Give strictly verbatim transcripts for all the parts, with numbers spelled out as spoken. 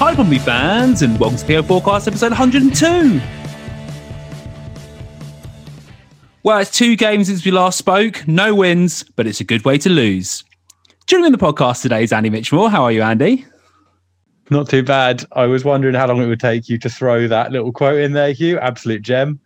Hi Pompey fans and welcome to P O four cast episode one hundred and two. Well, it's two games since we last spoke, no wins, but it's a good way to lose. During the podcast today is Andy Mitchmore. How are you, Andy? Not too bad. I was wondering how long it would take you to throw that little quote in there, Hugh. Absolute gem.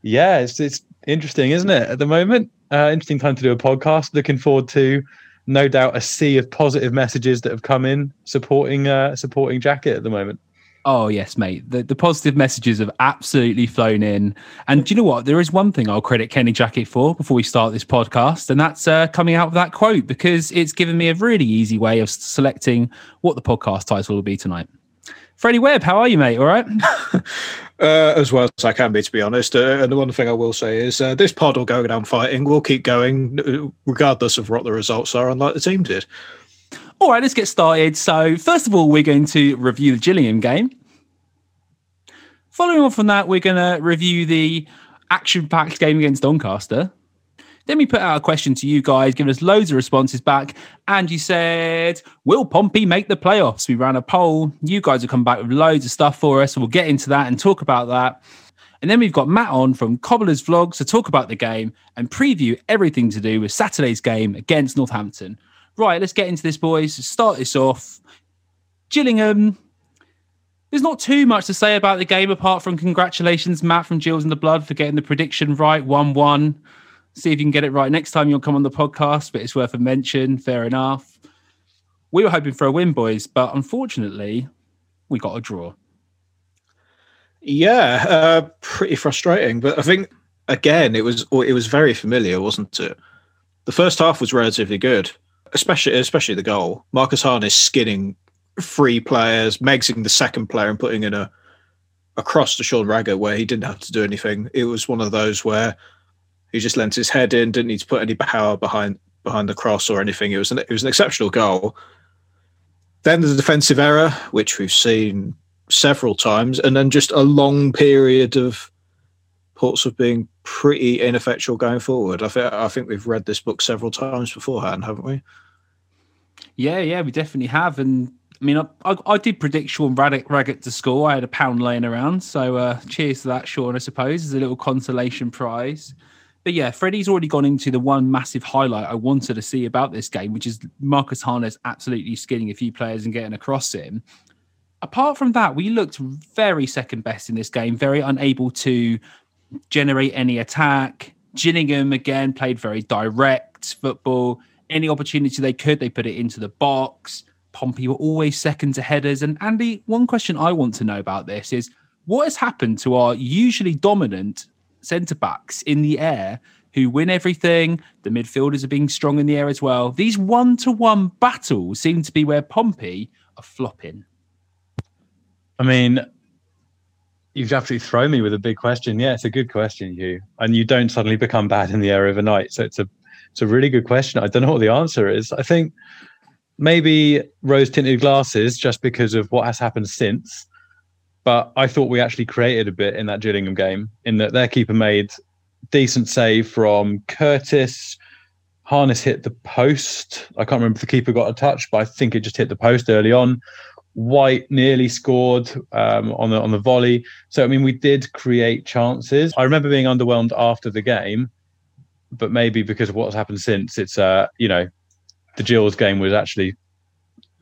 Yeah, it's it's interesting, isn't it, at the moment? Uh, interesting time to do a podcast. Looking forward to, no doubt, a sea of positive messages that have come in supporting uh, supporting Jackett at the moment. Oh, yes, mate. The, the positive messages have absolutely flown in. And do you know what? There is one thing I'll credit Kenny Jackett for before we start this podcast, and that's uh, coming out with that quote, because it's given me a really easy way of selecting what the podcast title will be tonight. Freddie Webb, how are you, mate? All right? uh, as well as I can be, to be honest. Uh, and the one thing I will say is uh, this pod will go down fighting. We'll keep going, regardless of what the results are, unlike the team did. All right, let's get started. So first of all, we're going to review the Gillingham game. Following on from that, we're going to review the action-packed game against Doncaster. Then we put out a question to you guys, giving us loads of responses back. And you said, will Pompey make the playoffs? We ran a poll. You guys have come back with loads of stuff for us. We'll get into that and talk about that. And then we've got Matt on from Cobblers Vlogs to talk about the game and preview everything to do with Saturday's game against Northampton. Right, let's get into this, boys. Start this off. Gillingham. There's not too much to say about the game apart from congratulations, Matt from Jills in the Blood, for getting the prediction right, one one. See if you can get it right next time you'll come on the podcast, but it's worth a mention. Fair enough. We were hoping for a win, boys, but unfortunately, we got a draw. Yeah, uh, pretty frustrating. But I think, again, it was it was very familiar, wasn't it? The first half was relatively good. Especially, especially the goal. Marcus Harness skinning three players, megsing the second player and putting in a, a cross to Sean Raggett where he didn't have to do anything. It was one of those where he just lent his head in, didn't need to put any power behind behind the cross or anything. It was an, it was an exceptional goal. Then the defensive error, which we've seen several times, and then just a long period of Portsmouth being pretty ineffectual going forward. I think I think we've read this book several times beforehand, haven't we? Yeah, yeah, we definitely have. And I mean, I, I, I did predict Sean Raggett to score. I had a pound laying around, so uh, cheers to that, Sean. I suppose as a little consolation prize. But yeah, Freddie's already gone into the one massive highlight I wanted to see about this game, which is Marcus Harness absolutely skinning a few players and getting across him. Apart from that, we looked very second best in this game. Very unable to generate any attack. Gillingham again played very direct football. Any opportunity they could, they put it into the box. Pompey were always second to headers. And Andy, one question I want to know about this is what has happened to our usually dominant centre backs in the air who win everything? The midfielders are being strong in the air as well. These one-to-one battles seem to be where Pompey are flopping. I mean, you've absolutely thrown me with a big question. Yeah, it's a good question, Hugh. And you don't suddenly become bad in the air overnight. So it's a it's a really good question. I don't know what the answer is. I think maybe rose-tinted glasses just because of what has happened since. But I thought we actually created a bit in that Gillingham game, in that their keeper made decent save from Curtis. Harness hit the post. I can't remember if the keeper got a touch, but I think it just hit the post early on. White nearly scored um, on the on the volley. So, I mean, we did create chances. I remember being underwhelmed after the game, but maybe because of what's happened since, it's, uh, you know, the Gills game was actually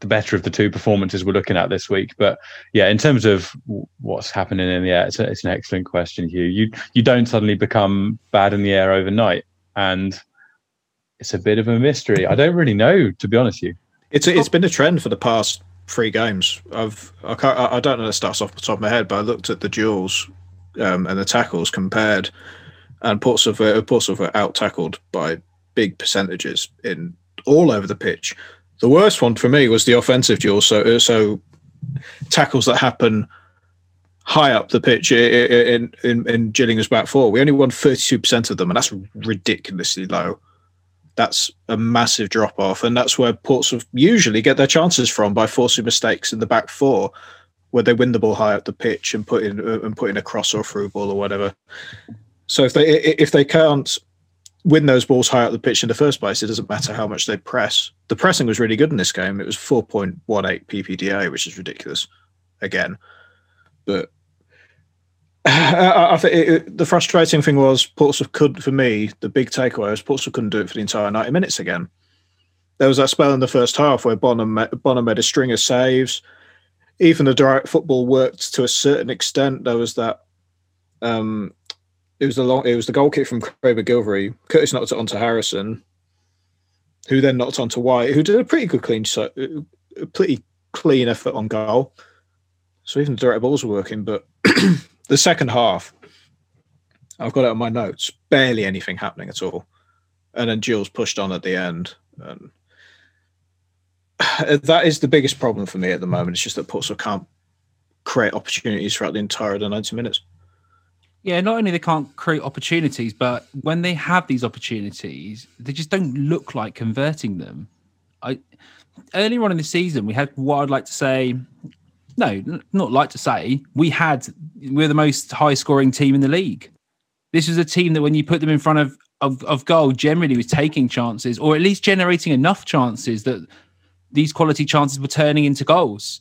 the better of the two performances we're looking at this week. But yeah, in terms of what's happening in the air, it's, a, it's an excellent question, Hugh. You you don't suddenly become bad in the air overnight, and it's a bit of a mystery. I don't really know, to be honest, Hugh. It's a, it's been a trend for the past three games. I've I can't, I don't know the stats off the top of my head, but I looked at the duels um, and the tackles compared, and Portsmouth were, Portsmouth were out tackled by big percentages in all over the pitch. The worst one for me was the offensive duel, so so tackles that happen high up the pitch in in, in Gillingham's back four. We only won thirty-two percent of them, and that's ridiculously low. That's a massive drop-off, and that's where Portsmouth usually get their chances from, by forcing mistakes in the back four, where they win the ball high up the pitch and put in and put in a cross or a through ball or whatever. So if they if they can't win those balls high up the pitch in the first place, it doesn't matter how much they press. The pressing was really good in this game. It was four point one eight P P D A, which is ridiculous again. But I, I think it, the frustrating thing was Portsmouth could, for me, the big takeaway was Portsmouth couldn't do it for the entire ninety minutes again. There was that spell in the first half where Bonham, Bonham made a string of saves. Even the direct football worked to a certain extent. There was that... Um, it was the long, it was the goal kick from Craig MacGillivray. Curtis knocked it onto Harrison, who then knocked onto White, who did a pretty good clean, a pretty clean effort on goal. So even the direct balls were working, but the second half, I've got it on my notes, barely anything happening at all. And then Jules pushed on at the end. And that is the biggest problem for me at the moment. It's just that Portsmouth can't create opportunities throughout the entire of the ninety minutes. Yeah, not only they can't create opportunities, but when they have these opportunities, they just don't look like converting them. I earlier on in the season, we had what I'd like to say, no, not like to say, we had, we we're the most high-scoring team in the league. This was a team that when you put them in front of, of, of goal, generally was taking chances, or at least generating enough chances that these quality chances were turning into goals.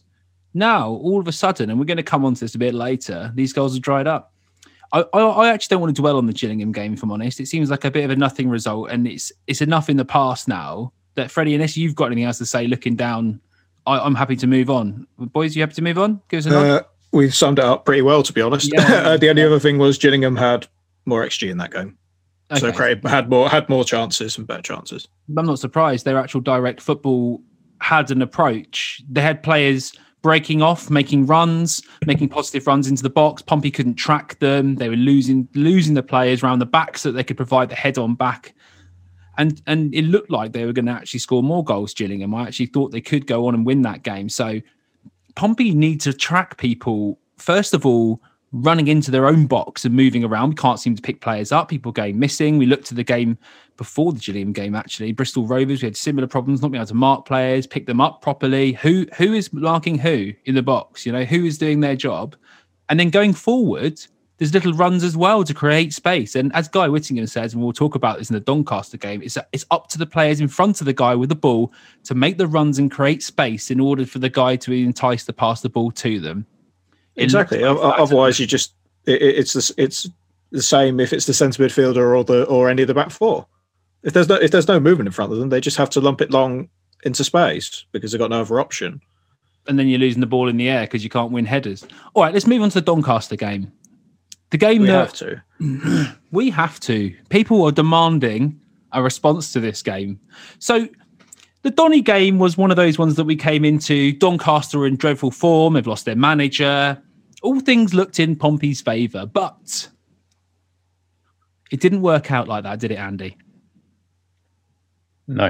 Now, all of a sudden, and we're going to come on to this a bit later, these goals are dried up. I, I actually don't want to dwell on the Gillingham game, if I'm honest. It seems like a bit of a nothing result, and it's it's enough in the past now that, Freddie, unless you've got anything else to say looking down, I, I'm happy to move on. Boys, you happy to move on? Give us a uh, We've summed it up pretty well, to be honest. Yeah. The only other thing was Gillingham had more X G in that game. Okay. So Craig had more, had more chances and better chances. I'm not surprised. Their actual direct football had an approach. They had players... breaking off, making runs, making positive runs into the box. Pompey couldn't track them. They were losing losing the players around the back so that they could provide the head-on back. And and it looked like they were going to actually score more goals, Gillingham. I actually thought they could go on and win that game. So Pompey need to track people, first of all, running into their own box and moving around. We can't seem to pick players up. People going missing. We looked at the game before the Gillingham game, actually. Bristol Rovers, we had similar problems, not being able to mark players, pick them up properly. Who Who is marking who in the box? You know, who is doing their job? And then going forward, there's little runs as well to create space. And as Guy Whittingham says, and we'll talk about this in the Doncaster game, it's, it's up to the players in front of the guy with the ball to make the runs and create space in order for the guy to entice to pass the ball to them. Exactly. Otherwise, you just it, it's the, it's the same if it's the centre midfielder or the or any of the back four. If there's no if there's no movement in front of them, they just have to lump it long into space because they've got no other option. And then you're losing the ball in the air because you can't win headers. All right, let's move on to the Doncaster game. The game we that we have to, we have to. People are demanding a response to this game. So. The Donny game was one of those ones that we came into. Doncaster are in dreadful form. They've lost their manager. All things looked in Pompey's favour, but it didn't work out like that, did it, Andy? No.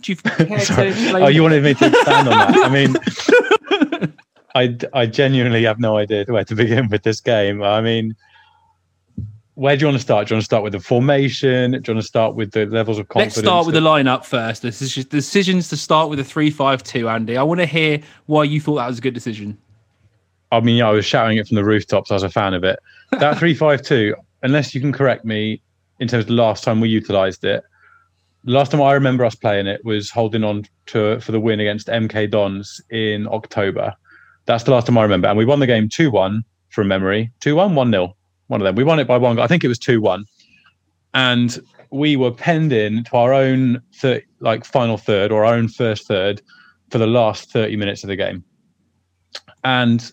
Do you care to explain? Oh, you wanted me to expand on that? I mean, I, I genuinely have no idea where to begin with this game. I mean... Where do you want to start? Do you want to start with the formation? Do you want to start with the levels of confidence? Let's start with the lineup first. This is just decisions to start with a three five two, Andy. I want to hear why you thought that was a good decision. I mean, yeah, I was shouting it from the rooftops. I was a fan of it. That three five two, unless you can correct me in terms of the last time we utilised it, last time I remember us playing it was holding on to for the win against M K Dons in October. That's the last time I remember. And we won the game two one from memory. two one, one nil. One of them. We won it by one goal. I think it was two one. And we were penned in to our own thir- like final third or our own first third for the last thirty minutes of the game. And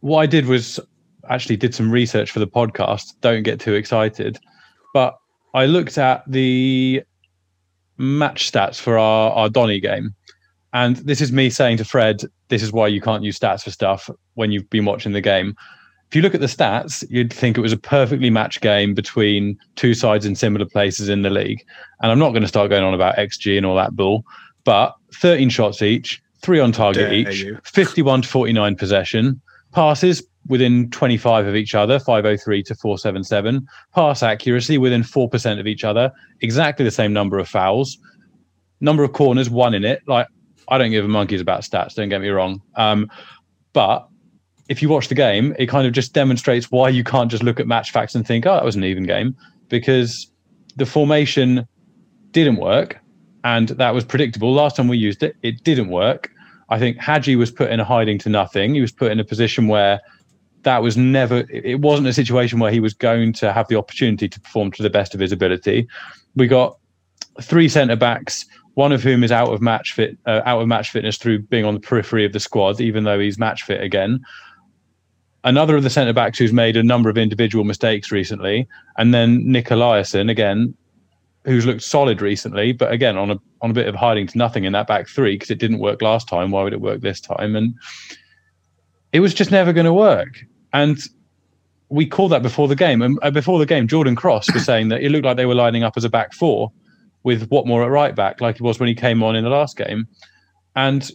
what I did was actually did some research for the podcast. Don't get too excited. But I looked at the match stats for our, our Donny game. And this is me saying to Fred, this is why you can't use stats for stuff when you've been watching the game. If you look at the stats, you'd think it was a perfectly matched game between two sides in similar places in the league. And I'm not going to start going on about X G and all that bull, but thirteen shots each, three on target Dare each, you. fifty-one to forty-nine possession, passes within twenty-five of each other, five oh three to four seventy-seven, pass accuracy within four percent of each other, exactly the same number of fouls, number of corners, one in it. Like, I don't give a monkey's about stats, don't get me wrong. Um, but if you watch the game, it kind of just demonstrates why you can't just look at match facts and think, oh, that was an even game, because the formation didn't work, and that was predictable. Last time we used it, it didn't work. I think Hadji was put in a hiding to nothing. He was put in a position where that was never, it wasn't a situation where he was going to have the opportunity to perform to the best of his ability. We got three centre-backs, one of whom is out of match fit, uh, out of match fitness through being on the periphery of the squad, even though he's match fit again. Another of the centre-backs who's made a number of individual mistakes recently, and then Nick Eliason again, who's looked solid recently, but again, on a on a bit of hiding to nothing in that back three, because it didn't work last time, why would it work this time? And it was just never going to work. And we called that before the game. And before the game, Jordan Cross was saying that it looked like they were lining up as a back four, with Whatmough at right back, like it was when he came on in the last game. And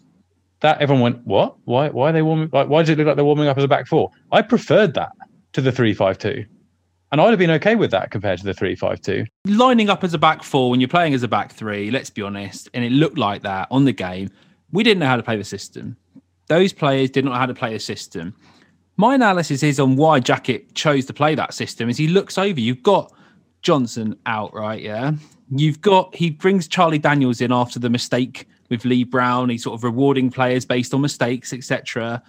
that everyone went, what? Why Why are they warming like, why does it look like they're warming up as a back four? I preferred that to the three five two. And I'd have been okay with that compared to the three five two. Lining up as a back four when you're playing as a back three, let's be honest, and it looked like that on the game, we didn't know how to play the system. Those players didn't know how to play the system. My analysis is on why Jackett chose to play that system is he looks over. You've got Johnson out, right? Yeah. You've got, he brings Charlie Daniels in after the mistake with Lee Brown. He's sort of rewarding players based on mistakes, et cetera.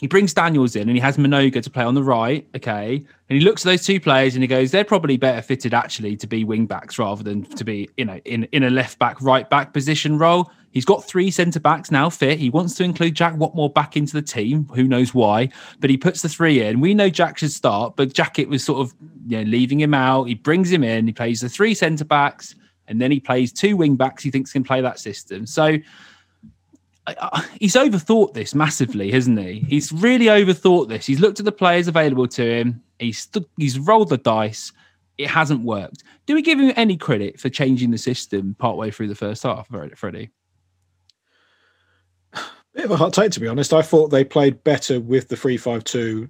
He brings Daniels in and he has Minoga to play on the right, okay? And he looks at those two players and he goes, they're probably better fitted actually to be wing-backs rather than to be, you know, in, in a left-back, right-back position role. He's got three centre-backs now fit. He wants to include Jack Whatmough back into the team. Who knows why? But he puts the three in. We know Jack should start, but Jackett was sort of, you know, leaving him out. He brings him in. He plays the three centre-backs and then he plays two wing-backs he thinks can play that system. So... he's overthought this massively, hasn't he? He's really overthought this. He's looked at the players available to him. He's st- he's rolled the dice. It hasn't worked. Do we give him any credit for changing the system partway through the first half, Freddie? Bit of a hot take, to be honest. I thought they played better with the three five two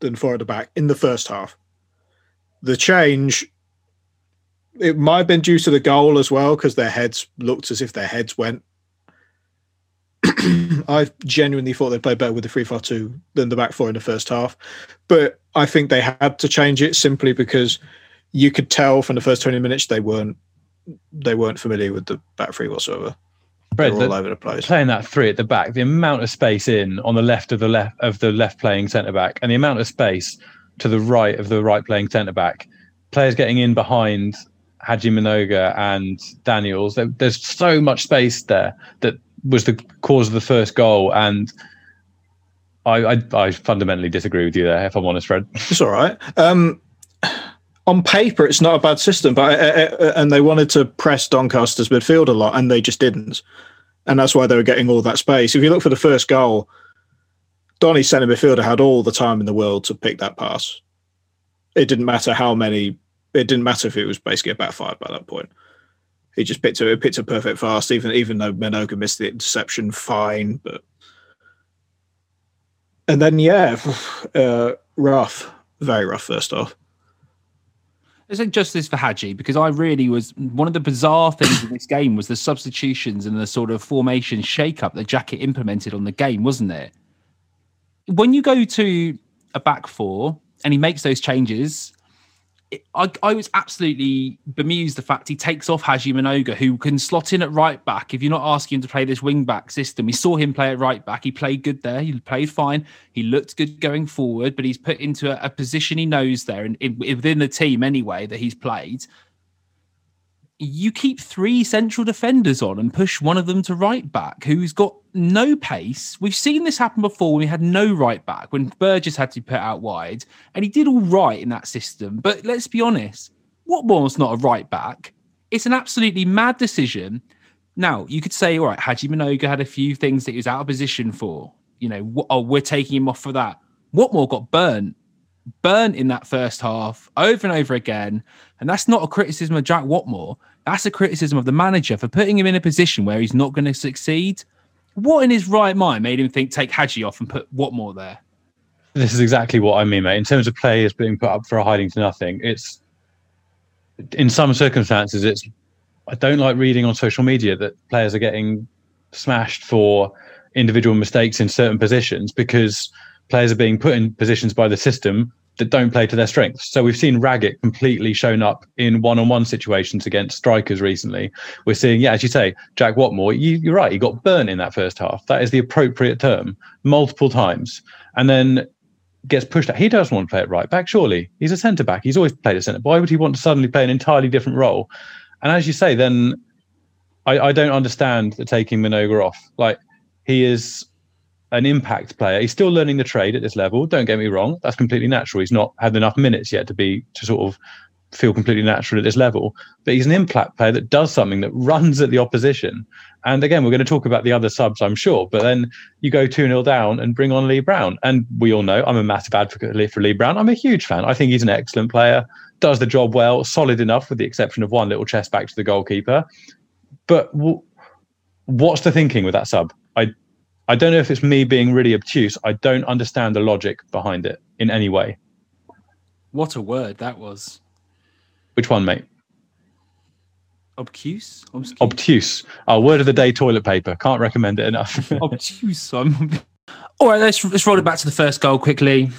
than four at the back in the first half. The change, it might have been due to the goal as well, because their heads looked as if their heads went. I genuinely thought they played better with the three five two than the back four in the first half. But I think they had to change it simply because you could tell from the first twenty minutes they weren't they weren't familiar with the back three whatsoever. Fred, they were all the, over the place. Playing that three at the back, the amount of space in on the left of the left of the left playing centre back and the amount of space to the right of the right playing centre back, players getting in behind Hadji Minoga and Daniels, there, there's so much space there that was the cause of the first goal, and I, I, I fundamentally disagree with you there, if I'm honest, Fred. It's all right. Um, on paper, it's not a bad system, but uh, uh, and they wanted to press Doncaster's midfield a lot, and they just didn't. And that's why they were getting all that space. If you look for the first goal, Donny's centre midfielder had all the time in the world to pick that pass. It didn't matter how many... It didn't matter if it was basically a back five by that point. He just picked a picked a perfect fast, even even though Minoga missed the interception, fine. But and then yeah, uh, rough, very rough first off. Isn't justice for Hadji, because I really was one of the bizarre things in this game was the substitutions and the sort of formation shake-up that Jackett implemented on the game, wasn't it? When you go to a back four and he makes those changes. I, I was absolutely bemused the fact he takes off Hadji Minoga, who can slot in at right back if you're not asking him to play this wing back system. We saw him play at right back. He played good there. He played fine. He looked good going forward, but he's put into a, a position he knows there and in, within the team anyway that he's played. you keep three central defenders on and push one of them to right back who's got no pace. We've seen this happen before when we had no right back, when Burgess had to put out wide, and he did all right in that system. But let's be honest, Whatmough's not a right back. It's an absolutely mad decision. Now, you could say, all right, Haji Minoga had a few things that he was out of position for. You know, oh, we're taking him off for that. Whatmough got burnt. Burnt in that first half over and over again. And that's not a criticism of Jack Whatmough. That's a criticism of the manager for putting him in a position where he's not going to succeed. What in his right mind made him think, take Haji off and put Whatmough there? This is exactly what I mean, mate. In terms of players being put up for a hiding to nothing, it's in some circumstances, it's I don't like reading on social media that players are getting smashed for individual mistakes in certain positions because players are being put in positions by the system that don't play to their strengths. So we've seen Raggett completely shown up in one-on-one situations against strikers recently. We're seeing, yeah, as you say, Jack Whatmough, you, you're right, he got burnt in that first half. That is the appropriate term, multiple times. And then gets pushed out. He doesn't want to play at right back, surely. He's a centre-back. He's always played at centre. Why would he want to suddenly play an entirely different role? And as you say, then I, I don't understand the taking Minoga off. Like, he is an impact player. He's still learning the trade at this level. Don't get me wrong. That's completely natural. He's not had enough minutes yet to be to sort of feel completely natural at this level. But he's an impact player that does something that runs at the opposition. And again, we're going to talk about the other subs, I'm sure. But then you go two nil down and bring on Lee Brown. And we all know I'm a massive advocate for Lee Brown. I'm a huge fan. I think he's an excellent player, does the job well, solid enough with the exception of one little chest back to the goalkeeper. But w- what's the thinking with that sub? I I don't know if it's me being really obtuse. I don't understand the logic behind it in any way. What a word that was. Which one, mate? Obtuse? Obscuse. Obtuse. Our word of the day, toilet paper. Can't recommend it enough. Obtuse. I'm... All right, let's, let's roll it back to the first goal quickly.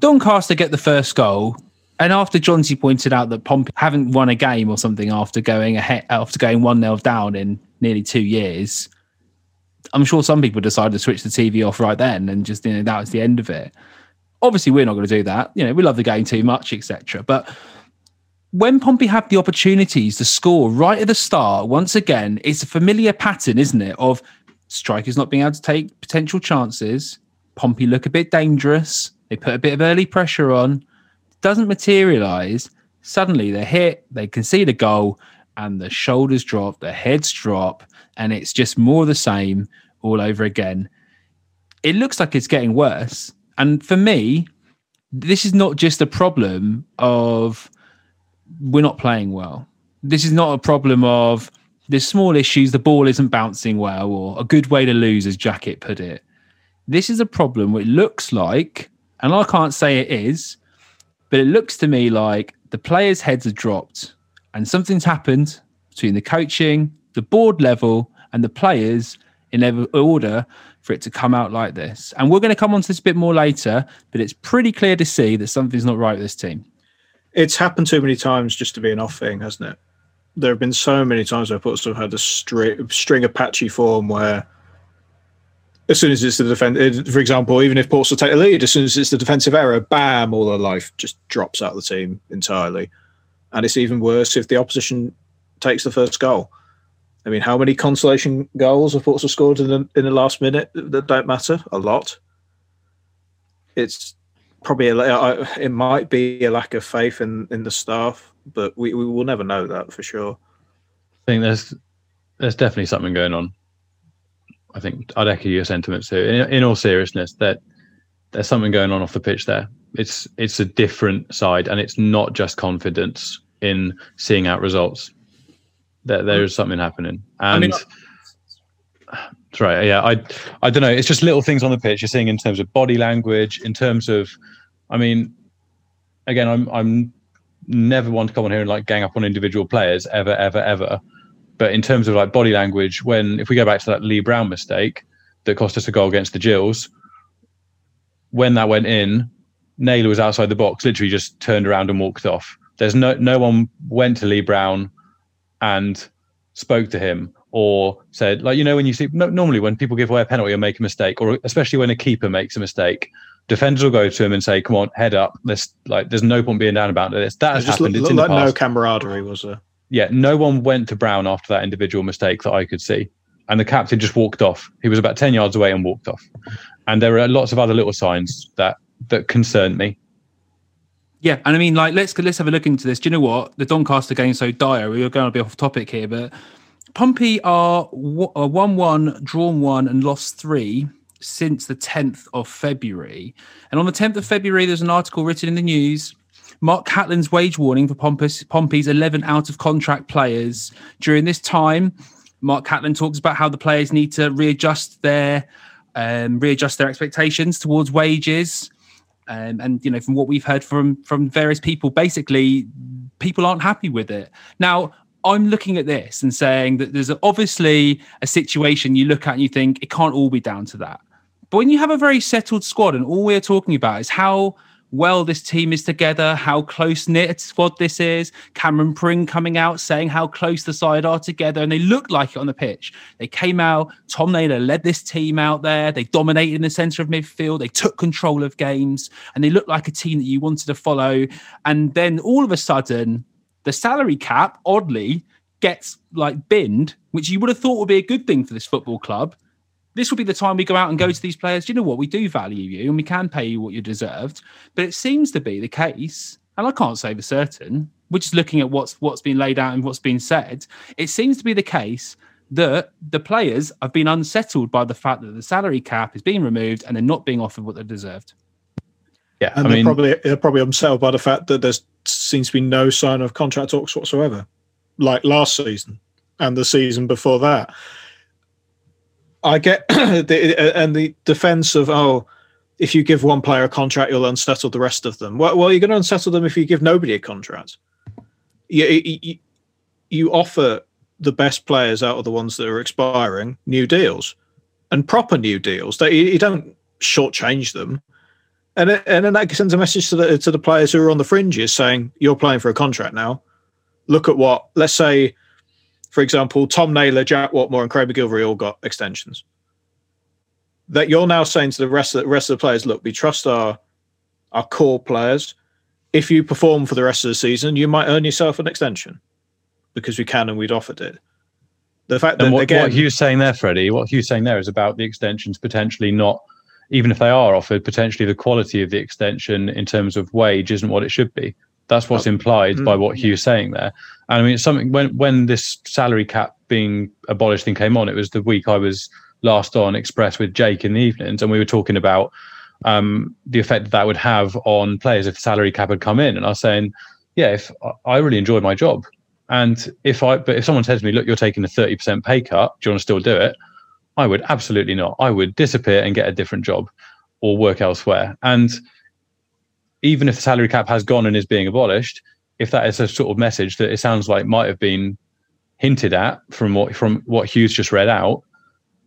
Doncaster get the first goal. And after Jonty pointed out that Pompey haven't won a game or something after going ahead, after going one nil down in nearly two years... I'm sure some people decided to switch the T V off right then and just, you know, that was the end of it. Obviously, we're not going to do that. You know, we love the game too much, et cetera. But when Pompey had the opportunities to score right at the start, once again, it's a familiar pattern, isn't it, of strikers not being able to take potential chances. Pompey look a bit dangerous. They put a bit of early pressure on. Doesn't materialise. Suddenly they're hit, they concede a goal, and the shoulders drop, the heads drop, and it's just more the same all over again. It looks like it's getting worse. And for me, this is not just a problem of we're not playing well. This is not a problem of there's small issues, the ball isn't bouncing well, or a good way to lose, as Jackett put it. This is a problem which looks like, and I can't say it is, but it looks to me like the players' heads are dropped and something's happened between the coaching, the board level, and the players in order for it to come out like this. And we're going to come on to this a bit more later, but it's pretty clear to see that something's not right with this team. It's happened too many times just to be an off thing, hasn't it? There have been so many times where Portsmouth had a stri- string of patchy form where as soon as it's the defense, for example, even if Portsmouth take a lead, as soon as it's the defensive error, bam, all their life just drops out of the team entirely. And it's even worse if the opposition takes the first goal. I mean, how many consolation goals have Portsmouth scored in the, in the last minute that don't matter? A lot. It's probably a, it might be a lack of faith in, in the staff, but we, we will never know that for sure. I think there's there's definitely something going on. I think I'd echo your sentiments too. In, in all seriousness, that there's something going on off the pitch there. It's it's a different side, and it's not just confidence in seeing out results. There, there is something happening, and I mean, I- that's right. Yeah, I, I don't know. It's just little things on the pitch you're seeing in terms of body language, in terms of, I mean, again, I'm, I'm never one to come on here and like gang up on individual players ever, ever, ever. But in terms of like body language, when if we go back to that Lee Brown mistake that cost us a goal against the Gills, when that went in, Naylor was outside the box, literally just turned around and walked off. There's no, no one went to Lee Brown and spoke to him or said, like, you know, when you see, no, normally when people give away a penalty or make a mistake, or especially when a keeper makes a mistake, defenders will go to him and say, come on, head up. Let's, like, there's no point being down about this. That has happened. Look, it's in like the past. No camaraderie, was there? Yeah, no one went to Brown after that individual mistake that I could see. And the captain just walked off. He was about ten yards away and walked off. And there are lots of other little signs that, that concerned me. Yeah, and I mean, like, let's let's have a look into this. Do you know what? The Doncaster game's so dire. We're going to be off topic here, but Pompey are one one, drawn one, and lost three since the tenth of February. And on the tenth of February, there's an article written in the news, Mark Catlin's wage warning for Pompey's eleven out-of-contract players. During this time, Mark Catlin talks about how the players need to readjust their um, readjust their expectations towards wages. Um, and, you know, from what we've heard from, from various people, basically, people aren't happy with it. Now, I'm looking at this and saying that there's obviously a situation you look at and you think it can't all be down to that. But when you have a very settled squad and all we're talking about is how well this team is together, how close-knit squad this is, Cameron Pring coming out saying how close the side are together, and they looked like it on the pitch. They came out, Tom Naylor led this team out there, they dominated in the centre of midfield, they took control of games, and they looked like a team that you wanted to follow. And then all of a sudden, the salary cap, oddly, gets, like, binned, which you would have thought would be a good thing for this football club. This will be the time we go out and go to these players, do you know what, we do value you and we can pay you what you deserved. But it seems to be the case, and I can't say for certain, we're just looking at what's what's been laid out and what's been said. It seems to be the case that the players have been unsettled by the fact that the salary cap is being removed and they're not being offered what they deserved. Yeah, and I they're, mean, probably, they're probably unsettled by the fact that there seems to be no sign of contract talks whatsoever, like last season and the season before that. I get, and the defence of, oh, if you give one player a contract, you'll unsettle the rest of them. Well, well you're going to unsettle them if you give nobody a contract. You, you, you offer the best players out of the ones that are expiring new deals, and proper new deals. That you don't shortchange them. And it, and then that sends a message to the to the players who are on the fringes saying, you're playing for a contract now. Look at what, let's say, for example, Tom Naylor, Jack Whatmough, and Craig MacGillivray all got extensions. That you're now saying to the rest of the rest of the players, look, we trust our our core players. If you perform for the rest of the season, you might earn yourself an extension because we can and we'd offered it. The fact that and what, again, what Hugh's saying there, Freddie, what Hugh's saying there is about the extensions potentially not, even if they are offered, potentially the quality of the extension in terms of wage isn't what it should be. That's what's implied by what Hugh's saying there. And I mean, it's something when, when this salary cap being abolished thing came on, it was the week I was last on Express with Jake in the evenings, and we were talking about um, the effect that, that would have on players if the salary cap had come in. And I was saying, yeah, if I really enjoy my job, and if I, but if someone said to me, look, you're taking a thirty percent pay cut, do you want to still do it? I would absolutely not. I would disappear and get a different job or work elsewhere. And even if the salary cap has gone and is being abolished, if that is a sort of message that it sounds like might have been hinted at from what from what Hugh's just read out,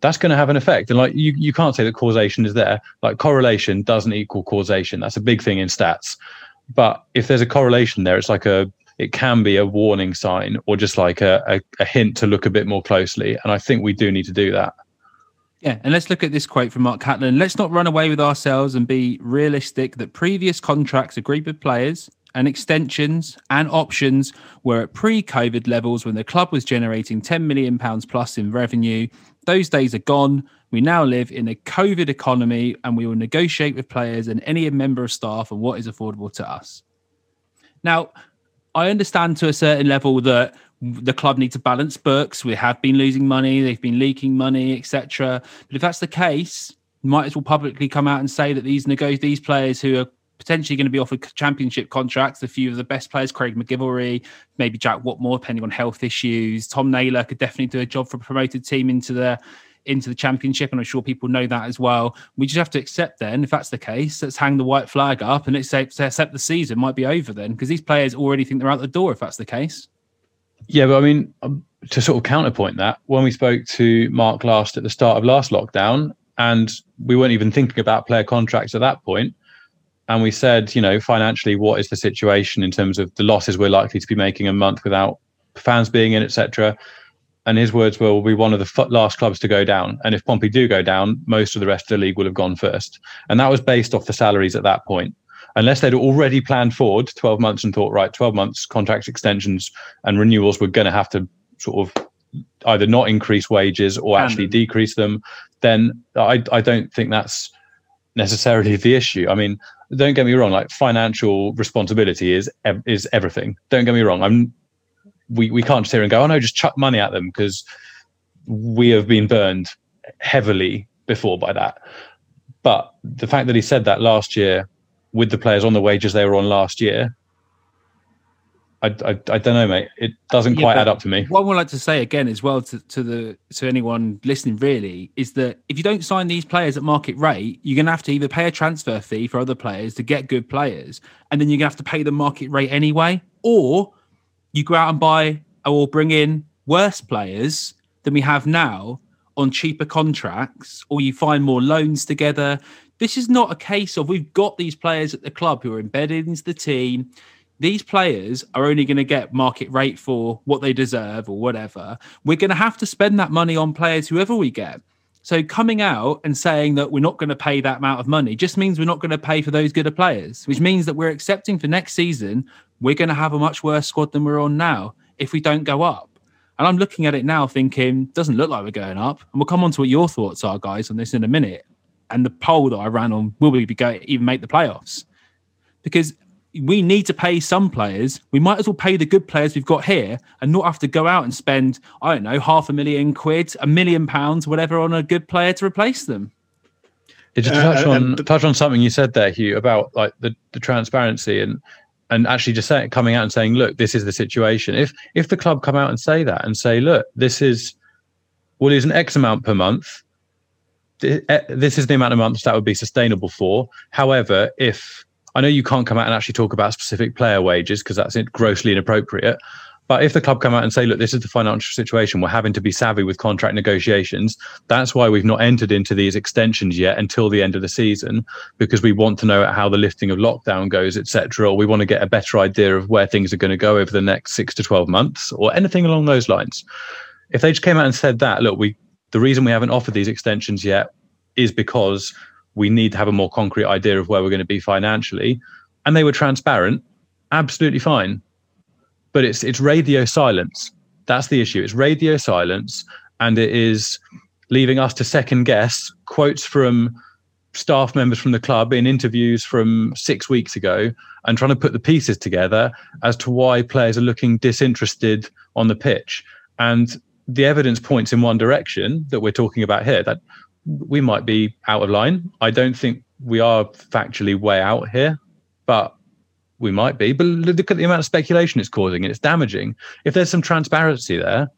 that's going to have an effect. And like you, you can't say that causation is there. Like correlation doesn't equal causation. That's a big thing in stats. But if there's a correlation there, it's like a it can be a warning sign or just like a, a, a hint to look a bit more closely. And I think we do need to do that. Yeah, and let's look at this quote from Mark Catlin. Let's not run away with ourselves and be realistic that previous contracts agreed with players and extensions and options were at pre-COVID levels when the club was generating ten million pounds plus in revenue. Those days are gone. We now live in a COVID economy and we will negotiate with players and any member of staff on what is affordable to us. Now, I understand to a certain level that the club need to balance books. We have been losing money. They've been leaking money, et cetera. But if that's the case, might as well publicly come out and say that these nego- these players who are potentially going to be offered championship contracts, a few of the best players, Craig MacGillivray, maybe Jack Whatmough, depending on health issues. Tom Naylor could definitely do a job for a promoted team into the into the championship, and I'm sure people know that as well. We just have to accept then, if that's the case, let's hang the white flag up and let's accept the season might be over then, because these players already think they're out the door if that's the case. Yeah, but I mean, to sort of counterpoint that, when we spoke to Mark last at the start of last lockdown, and we weren't even thinking about player contracts at that point, and we said, you know, financially, what is the situation in terms of the losses we're likely to be making a month without fans being in, et cetera. And his words were, we'll be one of the last clubs to go down. And if Pompey do go down, most of the rest of the league will have gone first. And that was based off the salaries at that point. Unless they'd already planned forward twelve months and thought, right, twelve months, contract extensions and renewals were going to have to sort of either not increase wages or actually and, decrease them, then I, I don't think that's necessarily the issue. I mean, don't get me wrong, like financial responsibility is is everything. Don't get me wrong. I'm we, we can't sit here and go, oh no, just chuck money at them, because we have been burned heavily before by that. But the fact that he said that last year with the players on the wages they were on last year, I, I, I don't know, mate. It doesn't yeah, quite add up to me. What I would like to say again as well to, to the to anyone listening really is that if you don't sign these players at market rate, you're going to have to either pay a transfer fee for other players to get good players, and then you're going to have to pay the market rate anyway, or you go out and buy or bring in worse players than we have now on cheaper contracts, or you find more loans together. This is not a case of we've got these players at the club who are embedded into the team. These players are only going to get market rate for what they deserve or whatever. We're going to have to spend that money on players, whoever we get. So coming out and saying that we're not going to pay that amount of money just means we're not going to pay for those gooder players, which means that we're accepting for next season, we're going to have a much worse squad than we're on now if we don't go up. And I'm looking at it now thinking, doesn't look like we're going up. And we'll come on to what your thoughts are, guys, on this in a minute. And the poll that I ran on, will we be going even make the playoffs? Because we need to pay some players. We might as well pay the good players we've got here and not have to go out and spend, I don't know, half a million quid, a million pounds, whatever, on a good player to replace them. Did you touch uh, on the- touch on something you said there, Hugh, about like the, the transparency and and actually just say, coming out and saying, look, this is the situation. If if the club come out and say that and say, look, this is, well, it's an X amount per month. This is the amount of months that would be sustainable for. However, if I know you can't come out and actually talk about specific player wages because that's grossly inappropriate. But if the club come out and say, look, this is the financial situation, we're having to be savvy with contract negotiations. That's why we've not entered into these extensions yet until the end of the season, because we want to know how the lifting of lockdown goes, et cetera. Or we want to get a better idea of where things are going to go over the next six to twelve months or anything along those lines. If they just came out and said that, look, we the reason we haven't offered these extensions yet is because we need to have a more concrete idea of where we're going to be financially. And they were transparent, absolutely fine. But it's it's radio silence. That's the issue. It's radio silence. And it is leaving us to second guess quotes from staff members from the club in interviews from six weeks ago and trying to put the pieces together as to why players are looking disinterested on the pitch. And the evidence points in one direction that we're talking about here, that we might be out of line. I don't think we are factually way out here, but we might be. But look at the amount of speculation it's causing, and it's damaging. If there's some transparency there,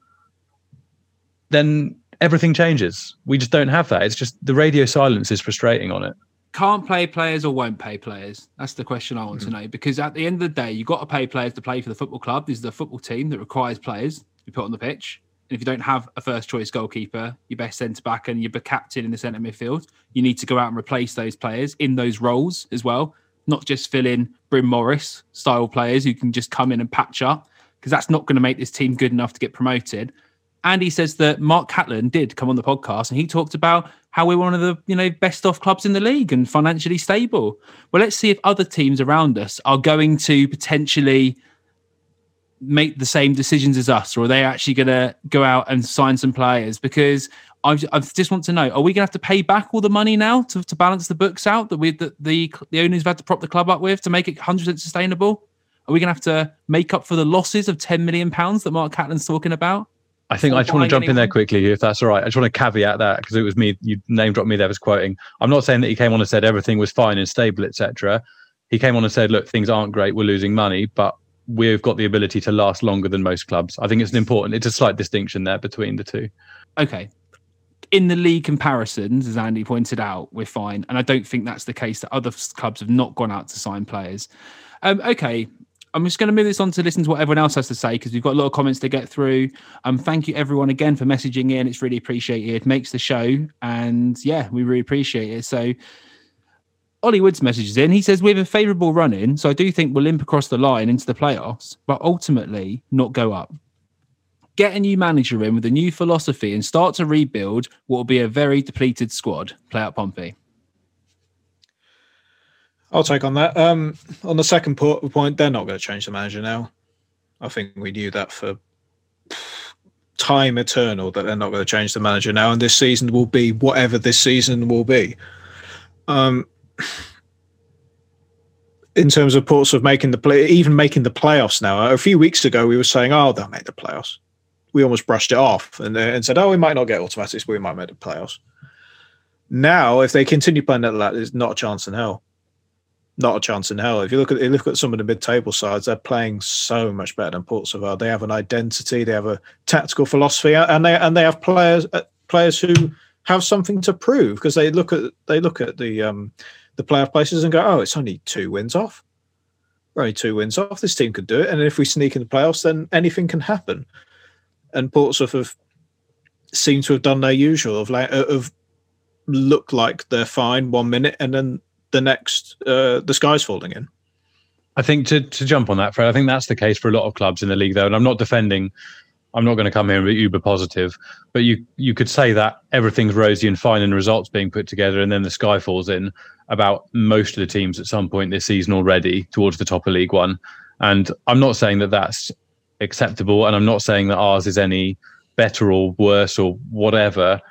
then everything changes. We just don't have that. It's just the radio silence is frustrating on it. Can't play players or won't pay players? That's the question I want mm-hmm. to know, because at the end of the day, you've got to pay players to play for the football club. This is the football team that requires players to be put on the pitch. And if you don't have a first-choice goalkeeper, your best centre-back and your captain in the centre midfield, you need to go out and replace those players in those roles as well, not just fill in Bryn Morris-style players who can just come in and patch up, because that's not going to make this team good enough to get promoted. And he says that Mark Catlin did come on the podcast and he talked about how we're one of the you know best-off clubs in the league and financially stable. Well, let's see if other teams around us are going to potentially make the same decisions as us, or are they actually going to go out and sign some players? Because I just want to know, are we going to have to pay back all the money now to, to balance the books out that we that the the owners have had to prop the club up with to make it one hundred percent sustainable? Are we going to have to make up for the losses of ten million pounds that Mark Catlin's talking about? I think I just want to jump anyone? in there quickly, if that's all right. I just want to caveat that, because it was me, you name-dropped me there, was quoting. I'm not saying that he came on and said everything was fine and stable, et cetera. He came on and said, look, things aren't great, we're losing money, but we've got the ability to last longer than most clubs. I think it's an important, it's a slight distinction there between the two. Okay. In the league comparisons, as Andy pointed out, we're fine. And I don't think that's the case, that other clubs have not gone out to sign players. Um, okay. I'm just going to move this on to listen to what everyone else has to say, because we've got a lot of comments to get through. Um, thank you everyone again for messaging in. It's really appreciated. It makes the show. And yeah, we really appreciate it. So Ollie Woods messages in. He says, we have a favourable run in, so I do think we'll limp across the line into the playoffs, but ultimately not go up. Get a new manager in with a new philosophy and start to rebuild what will be a very depleted squad. Play out Pompey. I'll take on that. Um, on the second point, they're not going to change the manager now. I think we knew that for time eternal, that they're not going to change the manager now, and this season will be whatever this season will be. Um, in terms of ports of making the play, even making the playoffs now, a few weeks ago we were saying, oh, they'll make the playoffs. We almost brushed it off and, uh, and said, oh, we might not get automatics, but we might make the playoffs. Now, if they continue playing like that, there's not a chance in hell. Not a chance in hell. If you look at you look at some of the mid-table sides, they're playing so much better than Portsmouth. They have an identity, they have a tactical philosophy, and they and they have players uh, players who have something to prove, because they look at they look at the um, the playoff places and go, oh, it's only two wins off. We're only two wins off. This team could do it, and if we sneak in the playoffs, then anything can happen. And Portsmouth have seem to have done their usual of like of look like they're fine one minute and then the next, uh, the sky's falling in. I think to to jump on that, Fred, I think that's the case for a lot of clubs in the league, though. And I'm not defending, I'm not going to come here and be uber positive, but you you could say that everything's rosy and fine and results being put together, and then the sky falls in about most of the teams at some point this season already towards the top of League One. And I'm not saying that that's acceptable, and I'm not saying that ours is any better or worse or whatever,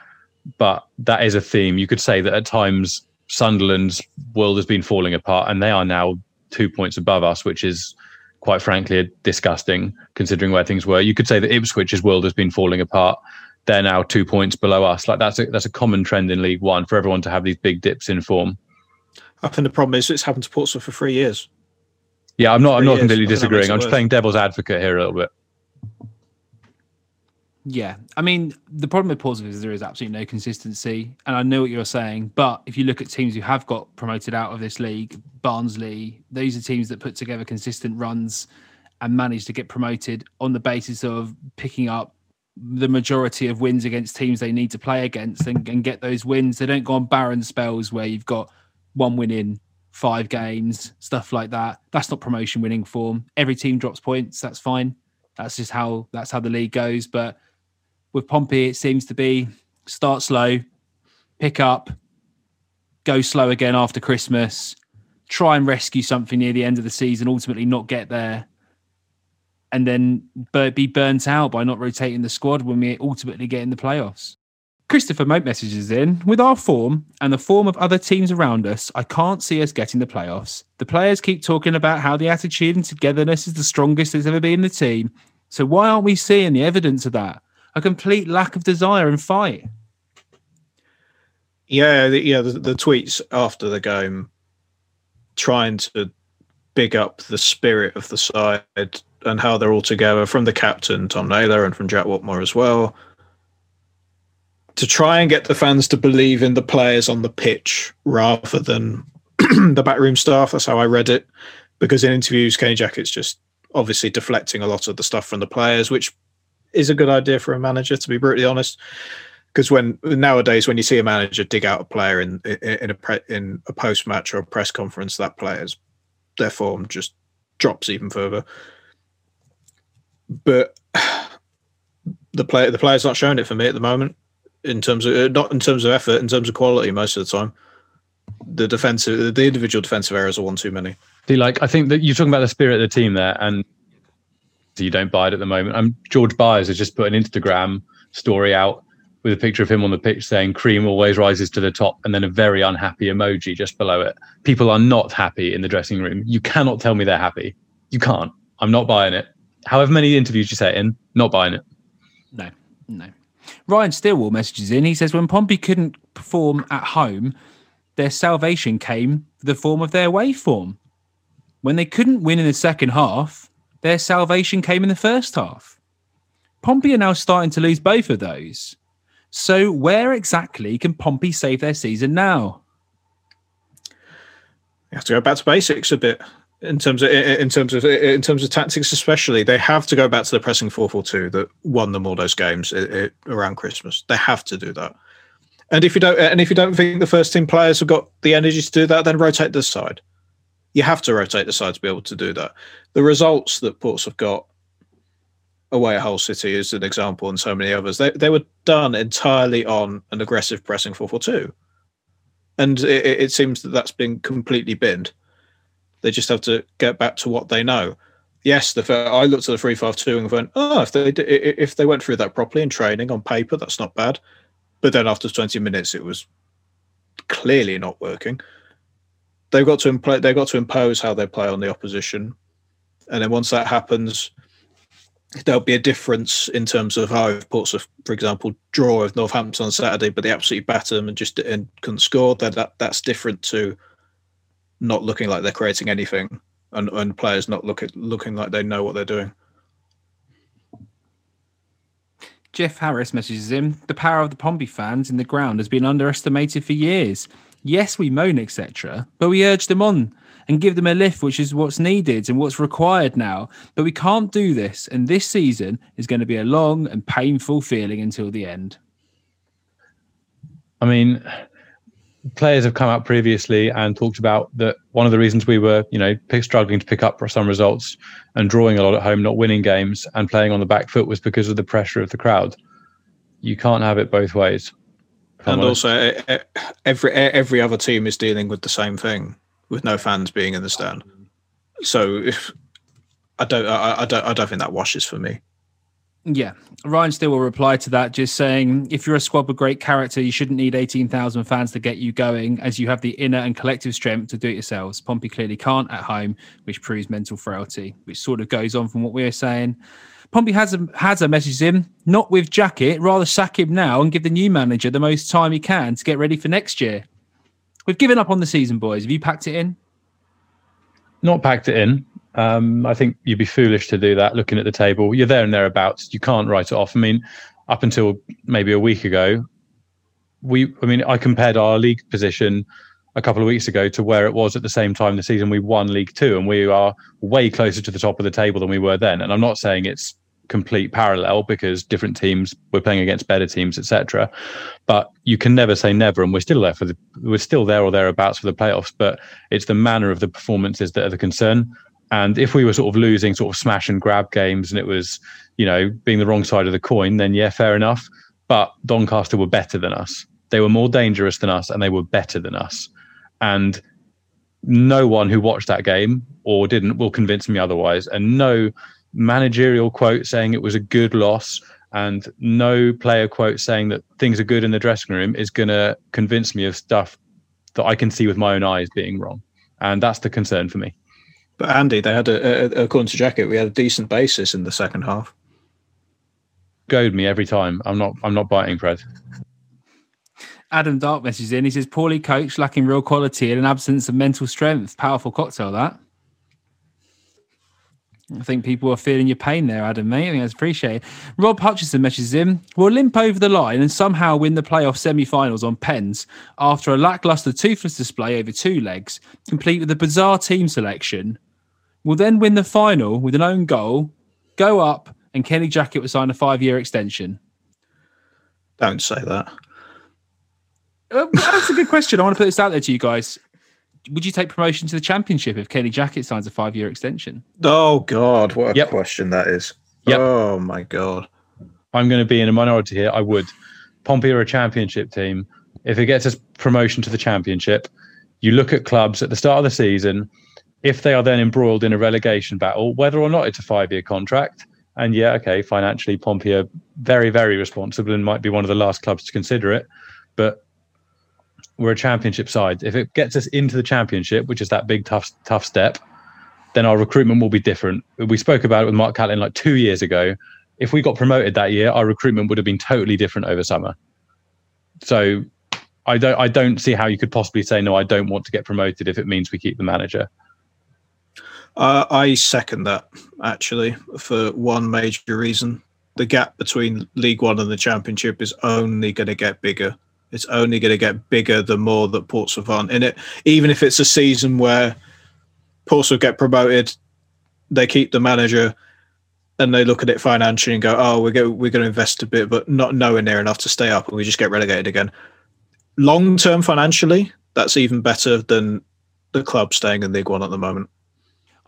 but that is a theme. You could say that at times Sunderland's world has been falling apart, and they are now two points above us, which is quite frankly disgusting considering where things were. You could say that Ipswich's world has been falling apart. They're now two points below us. Like that's a, that's a common trend in League One for everyone to have these big dips in form. I think the problem is it's happened to Portsmouth for three years. Yeah, I'm not. I'm not completely disagreeing. I'm just playing devil's advocate here a little bit. Yeah, I mean, the problem with Portsmouth is there is absolutely no consistency, and I know what you're saying, but if you look at teams who have got promoted out of this league, Barnsley, those are teams that put together consistent runs and managed to get promoted on the basis of picking up the majority of wins against teams they need to play against and, and get those wins. They don't go on barren spells where you've got one win in five games, stuff like that. That's not promotion winning form. Every team drops points, that's fine. That's just how that's how the league goes, but with Pompey, it seems to be start slow, pick up, go slow again after Christmas, try and rescue something near the end of the season, ultimately not get there, and then be burnt out by not rotating the squad when we ultimately get in the playoffs. Christopher Moat messages in, with our form and the form of other teams around us, I can't see us getting the playoffs. The players keep talking about how the attitude and togetherness is the strongest there's ever been in the team. So why aren't we seeing the evidence of that? A complete lack of desire and fight. Yeah, the, yeah. The, the tweets after the game, trying to big up the spirit of the side and how they're all together, from the captain Tom Naylor and from Jack Whatmough as well, to try and get the fans to believe in the players on the pitch rather than the backroom staff. That's how I read it, because in interviews, Kenny Jackett's just obviously deflecting a lot of the stuff from the players, which is a good idea for a manager, to be brutally honest, because when nowadays when you see a manager dig out a player in in a pre, in a post match or a press conference, that player's their form just drops even further. But the player the player's not showing it for me at the moment, in terms of not in terms of effort, in terms of quality most of the time. The defensive the individual defensive errors are one too many. Like I think that you're talking about the spirit of the team there, and you don't buy it at the moment. Um, George Byers has just put an Instagram story out with a picture of him on the pitch saying cream always rises to the top, and then a very unhappy emoji just below it. People are not happy in the dressing room. You cannot tell me they're happy. You can't. I'm not buying it. However many interviews you say in, not buying it. No, no. Ryan Stillwell messages in. He says, when Pompey couldn't perform at home, their salvation came in the form of their away form. When they couldn't win in the second half, their salvation came in the first half. Pompey are now starting to lose both of those. So where exactly can Pompey save their season now? You have to go back to basics a bit in terms of in terms of in terms of tactics, especially. They have to go back to the pressing four four two that won them all those games around Christmas. They have to do that. And if you don't, and if you don't think the first team players have got the energy to do that, then rotate this side. You have to rotate the side to be able to do that. The results that Ports have got away at Hull City is an example, and so many others. They they were done entirely on an aggressive pressing four four two, and it, it seems that that's been completely binned. They just have to get back to what they know. Yes, the I looked at the three five two and went, oh, if they if they went through that properly in training on paper, that's not bad. But then after twenty minutes, it was clearly not working. They've got to impl- they've got to impose how they play on the opposition, and then once that happens, there'll be a difference in terms of how if Portsmouth, for example, draw with Northampton on Saturday, but they absolutely batter them and just and couldn't score. That, that that's different to not looking like they're creating anything, and, and players not look at, looking like they know what they're doing. Jeff Harris messages him, the power of the Pompey fans in the ground has been underestimated for years. Yes, we moan, et cetera, but we urge them on and give them a lift, which is what's needed and what's required now. But we can't do this, and this season is going to be a long and painful feeling until the end. I mean, players have come out previously and talked about that one of the reasons we were, you know, struggling to pick up some results and drawing a lot at home, not winning games and playing on the back foot was because of the pressure of the crowd. You can't have it both ways. And honest. also, every every other team is dealing with the same thing, with no fans being in the stand. So, if I don't, I, I don't, I don't think that washes for me. Yeah, Ryan still will reply to that, just saying, if you're a squad with great character, you shouldn't need eighteen thousand fans to get you going, as you have the inner and collective strength to do it yourselves. Pompey clearly can't at home, which proves mental frailty, which sort of goes on from what we were saying. Pompey has a, has a message him, not with Jackett, rather sack him now and give the new manager the most time he can to get ready for next year. We've given up on the season, boys. Have you packed it in? Not packed it in. Um, I think you'd be foolish to do that looking at the table. You're there and thereabouts. You can't write it off. I mean, up until maybe a week ago, we. I mean, I compared our league position a couple of weeks ago to where it was at the same time the season we won League Two, and we are way closer to the top of the table than we were then. And I'm not saying it's complete parallel because different teams we're playing against better teams, et cetera. But you can never say never, and we're still there for the we're still there or thereabouts for the playoffs. But it's the manner of the performances that are the concern. And if we were sort of losing sort of smash and grab games, and it was, you know, being the wrong side of the coin, then yeah, fair enough. But Doncaster were better than us. They were more dangerous than us, and they were better than us. And no one who watched that game or didn't will convince me otherwise. And no managerial quote saying it was a good loss and no player quote saying that things are good in the dressing room is going to convince me of stuff that I can see with my own eyes being wrong. And that's the concern for me. But Andy, they had a, a, according to Jackett, we had a decent basis in the second half. Goad me every time. I'm not. I'm not biting, Fred. Adam Dark messages in. He says, poorly coached, lacking real quality and an absence of mental strength. Powerful cocktail, that. I think people are feeling your pain there, Adam, mate. I think that's appreciated. Rob Hutchinson messages in. We'll limp over the line and somehow win the playoff semi-finals on pens after a lacklustre toothless display over two legs, complete with a bizarre team selection. We'll then win the final with an own goal, go up, and Kenny Jackett will sign a five-year extension. Don't say that. That's a good question. I want to put this out there to you guys. Would you take promotion to the Championship if Kenny Jackett signs a five-year extension? Oh, God. What a yep. question that is. Yep. Oh, my God. I'm going to be in a minority here. I would. Pompey are a Championship team. If it gets us promotion to the Championship, you look at clubs at the start of the season, if they are then embroiled in a relegation battle, whether or not it's a five-year contract, and yeah, okay, financially, Pompey are very, very responsible and might be one of the last clubs to consider it, but we're a Championship side. If it gets us into the Championship, which is that big, tough, tough step, then our recruitment will be different. We spoke about it with Mark Catlin like two years ago. If we got promoted that year, our recruitment would have been totally different over summer. So I don't, I don't see how you could possibly say, no, I don't want to get promoted if it means we keep the manager. Uh, I second that, actually, for one major reason. The gap between League One and the Championship is only going to get bigger. It's only going to get bigger the more that Portsmouth aren't in it. Even if it's a season where Portsmouth get promoted, they keep the manager, and they look at it financially and go, oh, we're going we're going to invest a bit, but not nowhere near enough to stay up, and we just get relegated again. Long-term financially, that's even better than the club staying in League One at the moment.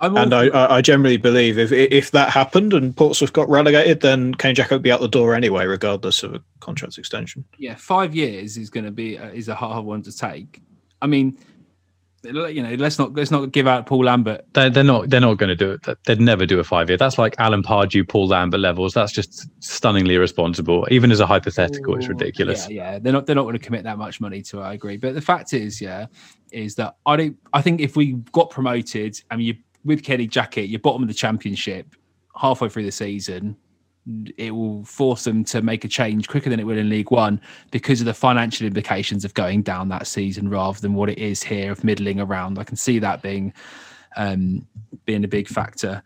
I'm and I, I, I generally believe if if that happened and Portsmouth got relegated, then Kenny Jackett would be out the door anyway, regardless of a contract extension. Yeah, five years is going to be uh, is a hard one to take. I mean, you know, let's not let's not give out Paul Lambert. They're, they're not they're not going to do it. They'd never do a five year. That's like Alan Pardew, Paul Lambert levels. That's just stunningly irresponsible. Even as a hypothetical, Ooh, it's ridiculous. Yeah, yeah, they're not they're not going to commit that much money to it. I agree. But the fact is, yeah, is that I don't. I think if we got promoted, I mean, you. With Kenny Jackett, you're bottom of the championship halfway through the season. It will force them to make a change quicker than it will in League One because of the financial implications of going down that season rather than what it is here of middling around. I can see that being um, being a big factor.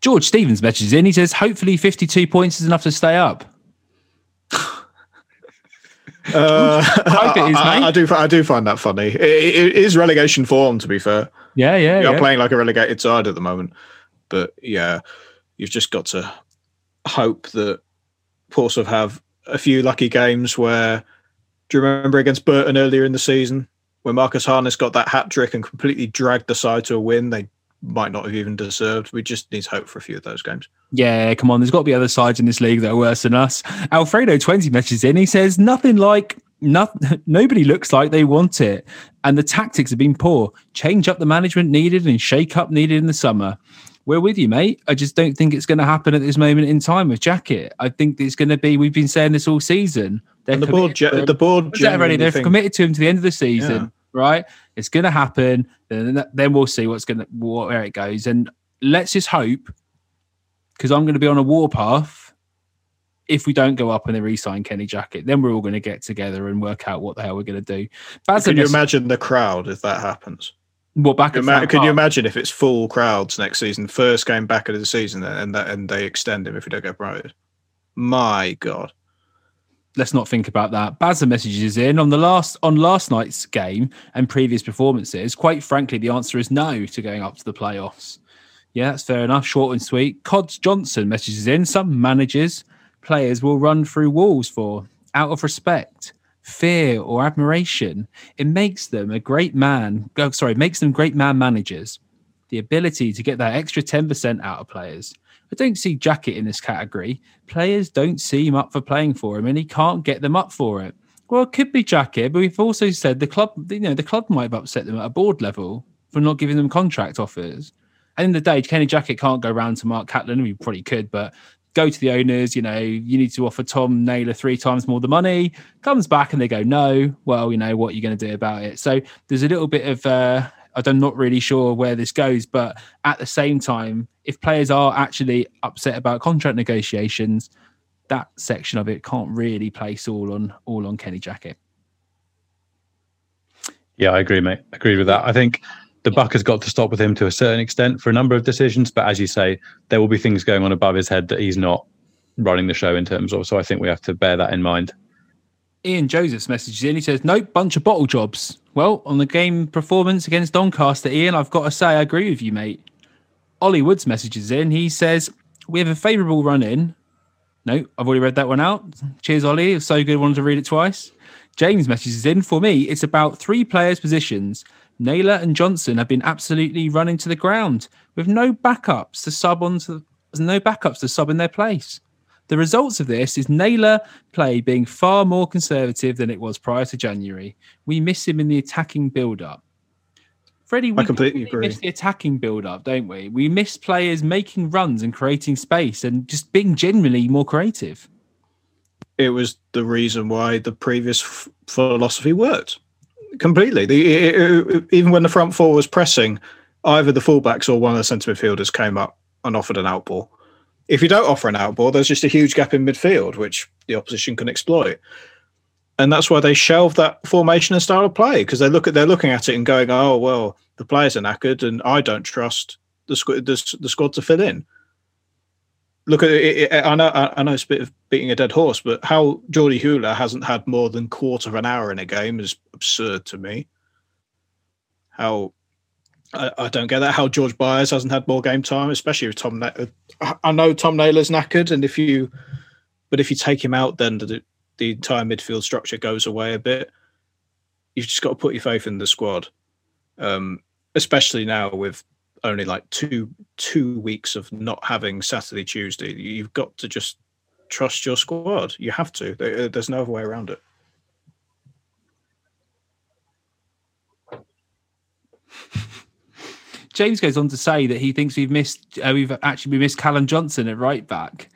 George Stevens messages in. He says, hopefully fifty-two points is enough to stay up. Uh, I, hope it is, I, I, I do. I do find that funny. It, it is relegation form, to be fair. Yeah, yeah. You're yeah. playing like a relegated side at the moment, but yeah, you've just got to hope that Portsmouth have a few lucky games. Where do you remember against Burton earlier in the season when Marcus Harness got that hat trick and completely dragged the side to a win? They might not have even deserved. We just need hope for a few of those games. Yeah, come on. There's got to be other sides in this league that are worse than us. Alfredo twenty messages in. He says, nothing like, no, nobody looks like they want it. And the tactics have been poor. Change up the management needed and shake up needed in the summer. We're with you, mate. I just don't think it's going to happen at this moment in time with Jackett. I think it's going to be, we've been saying this all season. They're the board, ge- the board already, they've think- committed to him to the end of the season. Yeah. Right, it's going to happen. Then, then we'll see what's going to where it goes, and let's just hope. Because I'm going to be on a warpath if we don't go up and they re-sign Kenny Jackett. Then we're all going to get together and work out what the hell we're going to do. That's Can you imagine the crowd if that happens? Well, back can, at can you imagine if it's full crowds next season, first game back of the season, and that, and they extend him if we don't get promoted? My God. Let's not think about that. Bazza messages in on the last on last night's game and previous performances. Quite frankly, the answer is no to going up to the playoffs. Yeah, that's fair enough. Short and sweet. Cods Johnson messages in. Some managers, players will run through walls for out of respect, fear, or admiration. It makes them a great man. Oh, sorry, makes them great man managers. The ability to get that extra ten percent out of players. I don't see Jackett in this category. Players don't seem up for playing for him, and he can't get them up for it. Well, it could be Jackett, but we've also said the club, you know, the club might have upset them at a board level for not giving them contract offers. At the end of the day, Kenny Jackett can't go round to Mark Catlin. He probably could, but go to the owners, you know, you need to offer Tom Naylor three times more the money. Comes back and they go, no, well, you know, what are you going to do about it? So there's a little bit of... Uh, I'm not really sure where this goes, but at the same time, if players are actually upset about contract negotiations, that section of it can't really place all on all on Kenny Jackett. Yeah, I agree, mate. Agreed with that. I think the buck has got to stop with him to a certain extent for a number of decisions, but as you say, there will be things going on above his head that he's not running the show in terms of. So I think we have to bear that in mind. Ian Joseph's messages in. He says, nope, bunch of bottle jobs. Well, on the game performance against Doncaster, Ian, I've got to say I agree with you, mate. Ollie Woods messages in. He says, we have a favourable run in. No, I've already read that one out. Cheers, Ollie. It was so good. I wanted to read it twice. James messages in. For me, it's about three players' positions. Naylor and Johnson have been absolutely run into the ground with no backups to sub onto the, no backups to sub in their place. The results of this is Naylor play being far more conservative than it was prior to January. We miss him in the attacking build-up. Freddie, we I completely agree. Miss the attacking build-up, don't we? We miss players making runs and creating space and just being generally more creative. It was the reason why the previous f- philosophy worked completely. The, it, it, even when the front four was pressing, either the fullbacks or one of the centre midfielders came up and offered an outball. If you don't offer an outball, there's just a huge gap in midfield, which the opposition can exploit. And that's why they shelve that formation and style of play, because they look at, they're looking at it and going, oh, well, the players are knackered and I don't trust the squad, the, the squad to fill in. Look at it. I know, I know it's a bit of beating a dead horse, but how Geordie Hula hasn't had more than quarter of an hour in a game is absurd to me. How... I, I don't get that. How George Byers hasn't had more game time, especially with Tom. Na- I know Tom Naylor's knackered, and if you, but if you take him out, then the, the entire midfield structure goes away a bit. You've just got to put your faith in the squad, um, especially now with only like two two weeks of not having Saturday, Tuesday. You've got to just trust your squad. You have to. There's no other way around it. James goes on to say that he thinks we've missed, uh, we've actually we missed Callum Johnson at right back.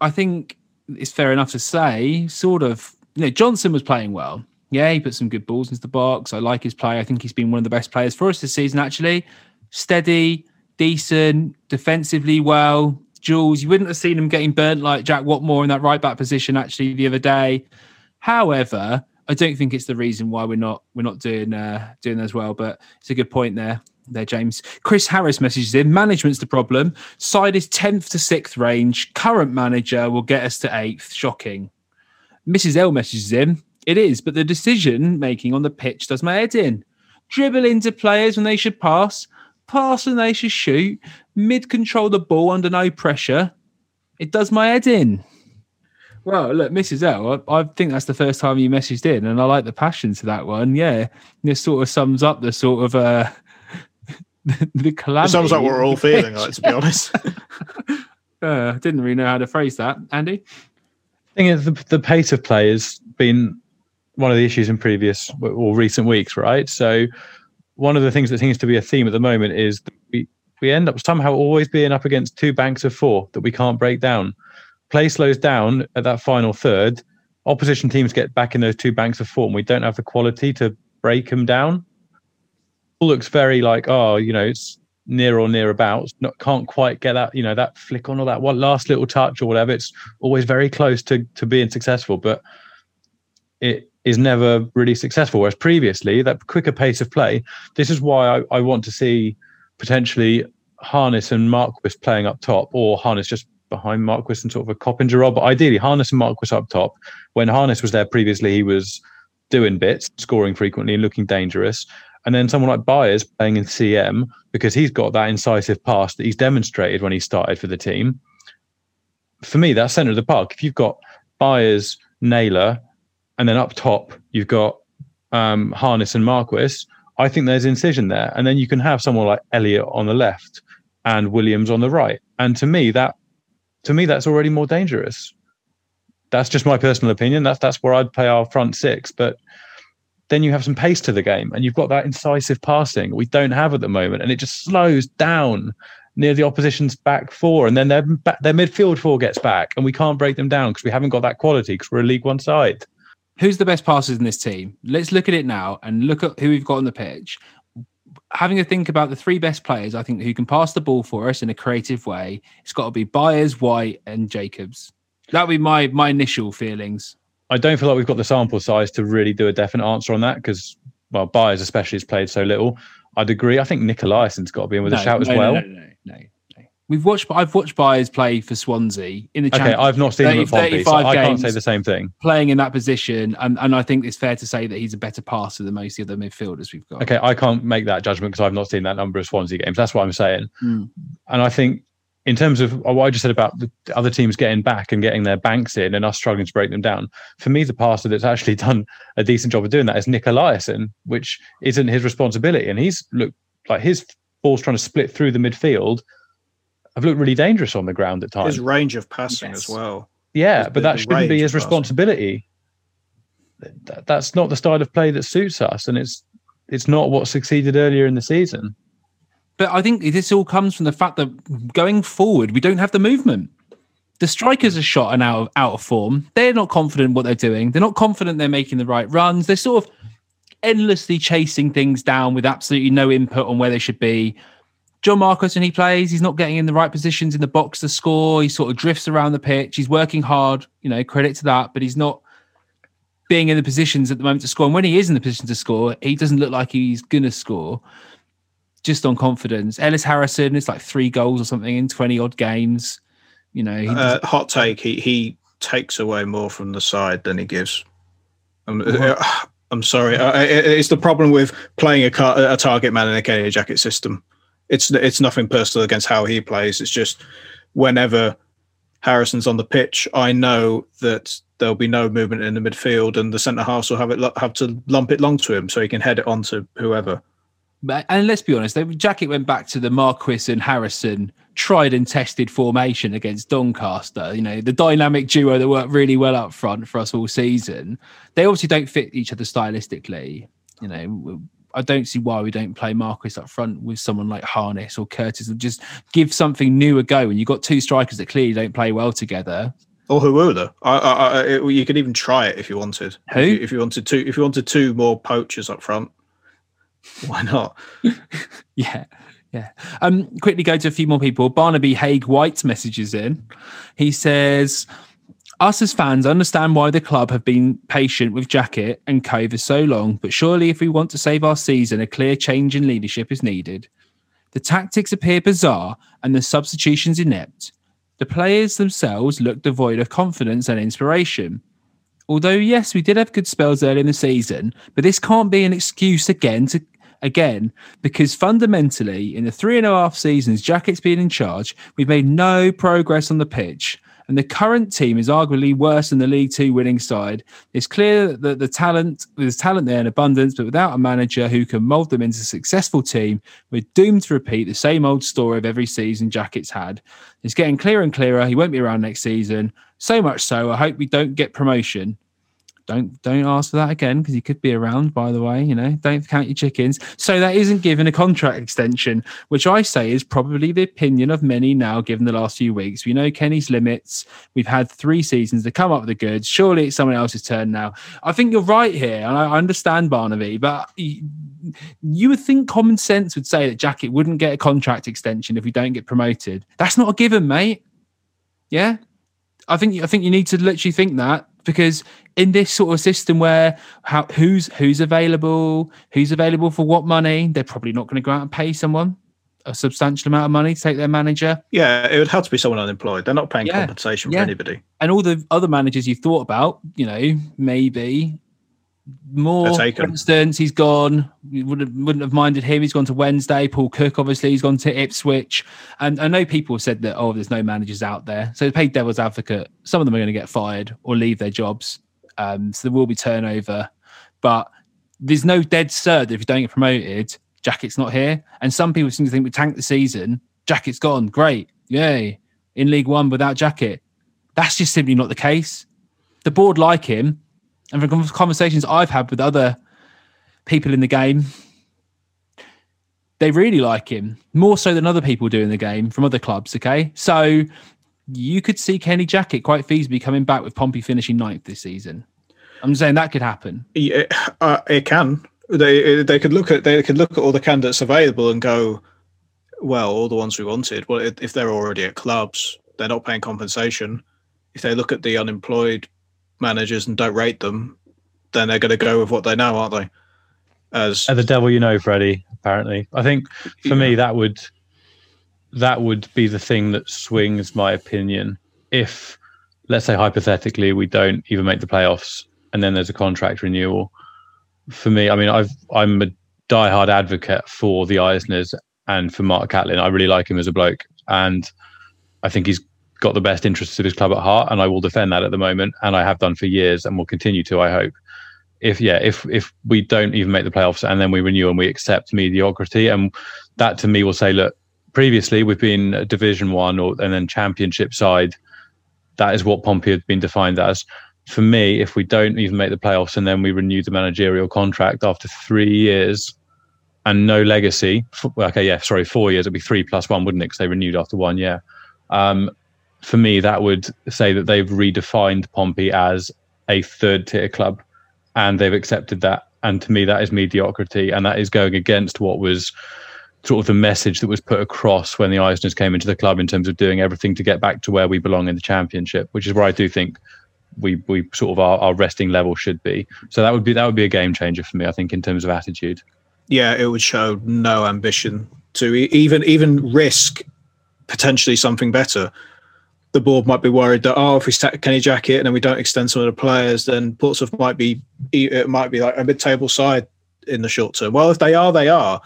I think it's fair enough to say, sort of. You know, Johnson was playing well. Yeah, he put some good balls into the box. I like his play. I think he's been one of the best players for us this season, actually. Steady, decent, defensively well. Jules, you wouldn't have seen him getting burnt like Jack Whatmough in that right-back position, actually, the other day. However, I don't think it's the reason why we're not we're not doing uh, doing as well, but it's a good point there, there, James. Chris Harris messages in, management's the problem. Side is tenth to sixth range. Current manager will get us to eighth. Shocking. Missus L messages in, it is, but the decision-making on the pitch does my head in. Dribble into players when they should pass, pass when they should shoot, mid-control the ball under no pressure. It does my head in. Well, look, Missus L, I, I think that's the first time you messaged in, and I like the passion to that one, yeah. This sort of sums up the sort of... Uh, the, the calamity. It sounds like we're all feeling like, to be honest. I uh, didn't really know how to phrase that. Andy? I think it's the, the pace of play has been one of the issues in previous or recent weeks, right? So one of the things that seems to be a theme at the moment is that we, we end up somehow always being up against two banks of four that we can't break down. Play slows down at that final third. Opposition teams get back in those two banks of four and we don't have the quality to break them down. It looks very like, oh, you know, it's near or nearabouts, not can't quite get that, you know, that flick on or that one last little touch or whatever. It's always very close to to being successful, but it is never really successful. Whereas previously, that quicker pace of play, this is why I, I want to see potentially Harness and Marquis playing up top, or Harness just behind Marquis and sort of a Coppinger role. But ideally, Harness and Marquis up top. When Harness was there previously, he was doing bits, scoring frequently and looking dangerous. And then someone like Byers playing in C M, because he's got that incisive pass that he's demonstrated when he started for the team. For me, that's centre of the park. If you've got Byers, Naylor, and then up top, you've got um, Harness and Marquis, I think there's incision there. And then you can have someone like Elliott on the left and Williams on the right. And to me, that to me, that's already more dangerous. That's just my personal opinion. That's, that's where I'd play our front six. But then you have some pace to the game and you've got that incisive passing we don't have at the moment. And it just slows down near the opposition's back four. And then their, their midfield four gets back and we can't break them down because we haven't got that quality because we're a League One side. Who's the best passers in this team? Let's look at it now and look at who we've got on the pitch. Having a think about the three best players, I think, who can pass the ball for us in a creative way, it's got to be Byers, White and Jacobs. That would be my my initial feelings. I don't feel like we've got the sample size to really do a definite answer on that because, well, Byers especially has played so little. I'd agree. I think Nicolaison's got to be in with no, a shout no, as well. No, no, no, no, no. We've watched. I've watched Byers play for Swansea in the Champions. Okay, I've not seen him at Pompey, so I can't say the same thing. Playing in that position, and, and I think it's fair to say that he's a better passer than most of the other midfielders we've got. Okay, I can't make that judgment because I've not seen that number of Swansea games. That's what I'm saying. Mm. And I think, in terms of what I just said about the other teams getting back and getting their banks in and us struggling to break them down, for me, the passer that's actually done a decent job of doing that is Nicolaisen, which isn't his responsibility. And he's looked like his balls trying to split through the midfield have looked really dangerous on the ground at times. His range of passing yes. as well. Yeah, his but that shouldn't be his responsibility. That, that's not the style of play that suits us. And it's it's not what succeeded earlier in the season. But I think this all comes from the fact that going forward, we don't have the movement. The strikers are shot and out of, out of form. They're not confident in what they're doing. They're not confident they're making the right runs. They're sort of endlessly chasing things down with absolutely no input on where they should be. John Marquis, when he plays, he's not getting in the right positions in the box to score. He sort of drifts around the pitch. He's working hard, you know, credit to that, but he's not being in the positions at the moment to score. And when he is in the position to score, he doesn't look like he's going to score. Just on confidence. Ellis Harrison, it's like three goals or something in twenty-odd games. You know, he uh, hot take, he he takes away more from the side than he gives. I'm, uh, I'm sorry. I, it's the problem with playing a, car, a target man in a Kenny Jackett system. It's it's nothing personal against how he plays. It's just whenever Harrison's on the pitch, I know that there'll be no movement in the midfield and the centre-halves will have, it, have to lump it long to him so he can head it on to whoever. And let's be honest, Jackett went back to the Marquis and Harrison tried and tested formation against Doncaster. You know, the dynamic duo that worked really well up front for us all season. They obviously don't fit each other stylistically. You know, I don't see why we don't play Marquis up front with someone like Harness or Curtis and just give something new a go. And you've got two strikers that clearly don't play well together. Or Huula. I, I, I, you could even try it if you wanted. Who? If you, if you wanted two, if you wanted two more poachers up front. Why not? yeah, yeah. Um, quickly go to a few more people. Barnaby Hague White messages in. He says, us as fans understand why the club have been patient with Jackett and Co for so long, but surely if we want to save our season, a clear change in leadership is needed. The tactics appear bizarre and the substitutions inept. The players themselves look devoid of confidence and inspiration. Although, yes, we did have good spells early in the season, but this can't be an excuse again to again, because fundamentally, in the three and a half seasons Jackett's been in charge, we've made no progress on the pitch, and the current team is arguably worse than the League Two winning side. It's clear that the talent, there's talent there in abundance, but without a manager who can mould them into a successful team, we're doomed to repeat the same old story of every season Jackett's had. It's getting clearer and clearer. He won't be around next season. So much so, I hope we don't get promotion. Don't don't ask for that again, because he could be around, by the way. You know, don't count your chickens. So that isn't given a contract extension, which I say is probably the opinion of many now, given the last few weeks. We know Kenny's limits. We've had three seasons to come up with the goods. Surely it's someone else's turn now. I think you're right here, and I understand Barnaby, but you would think common sense would say that Jackett wouldn't get a contract extension if we don't get promoted. That's not a given, mate. Yeah? I think I think you need to literally think that, because in this sort of system where how, who's who's available, who's available for what money, they're probably not going to go out and pay someone a substantial amount of money to take their manager. Yeah, it would have to be someone unemployed. They're not paying yeah. compensation yeah. for anybody. And all the other managers you've thought about, you know, maybe Moore, for instance, he's gone. We wouldn't, wouldn't have minded him. He's gone to Wednesday. Paul Cook, obviously, he's gone to Ipswich. And I know people said that, oh, there's no managers out there. So, to play devil's advocate, some of them are going to get fired or leave their jobs. Um, so, there will be turnover. But there's no dead cert that if you don't get promoted, Jackett's not here. And some people seem to think we tanked the season. Jackett's gone. Great. Yay. In League One without Jackett. That's just simply not the case. The board like him. And from conversations I've had with other people in the game, they really like him, more so than other people do in the game from other clubs, okay? So you could see Kenny Jackett quite feasibly coming back with Pompey finishing ninth this season. I'm saying that could happen. Yeah, uh, it can. They they could look at they could look at all the candidates available and go, well, all the ones we wanted. Well, if they're already at clubs, they're not paying compensation. If they look at the unemployed managers and don't rate them, then they're going to go with what they know, aren't they? As and the devil you know, Freddie, apparently. I think for me that would that would be the thing that swings my opinion. If, let's say hypothetically, we don't even make the playoffs and then there's a contract renewal. For me, I mean I've I'm a diehard advocate for the Eisners and for Mark Catlin. I really like him as a bloke, and I think he's got the best interests of his club at heart, and I will defend that at the moment, and I have done for years and will continue to, I hope. If yeah if if we don't even make the playoffs and then we renew and we accept mediocrity, and that to me will say, look, previously we've been a Division One or and then Championship side. That is what Pompey had been defined as. For me, if we don't even make the playoffs and then we renew the managerial contract after three years and no legacy, okay yeah sorry four years, it'd be three plus one, wouldn't it, because they renewed after one year. um For me, that would say that they've redefined Pompey as a third-tier club, and they've accepted that. And to me, that is mediocrity, and that is going against what was sort of the message that was put across when the Eisners came into the club in terms of doing everything to get back to where we belong in the Championship, which is where I do think we we sort of our, our resting level should be. So that would be that would be a game changer for me, I think, in terms of attitude. Yeah, it would show no ambition to even even risk potentially something better. The board might be worried that, oh, if we sack Kenny Jackett and then we don't extend some of the players, then Portsmouth might be it might be like a mid-table side in the short term. Well, if they are, they are.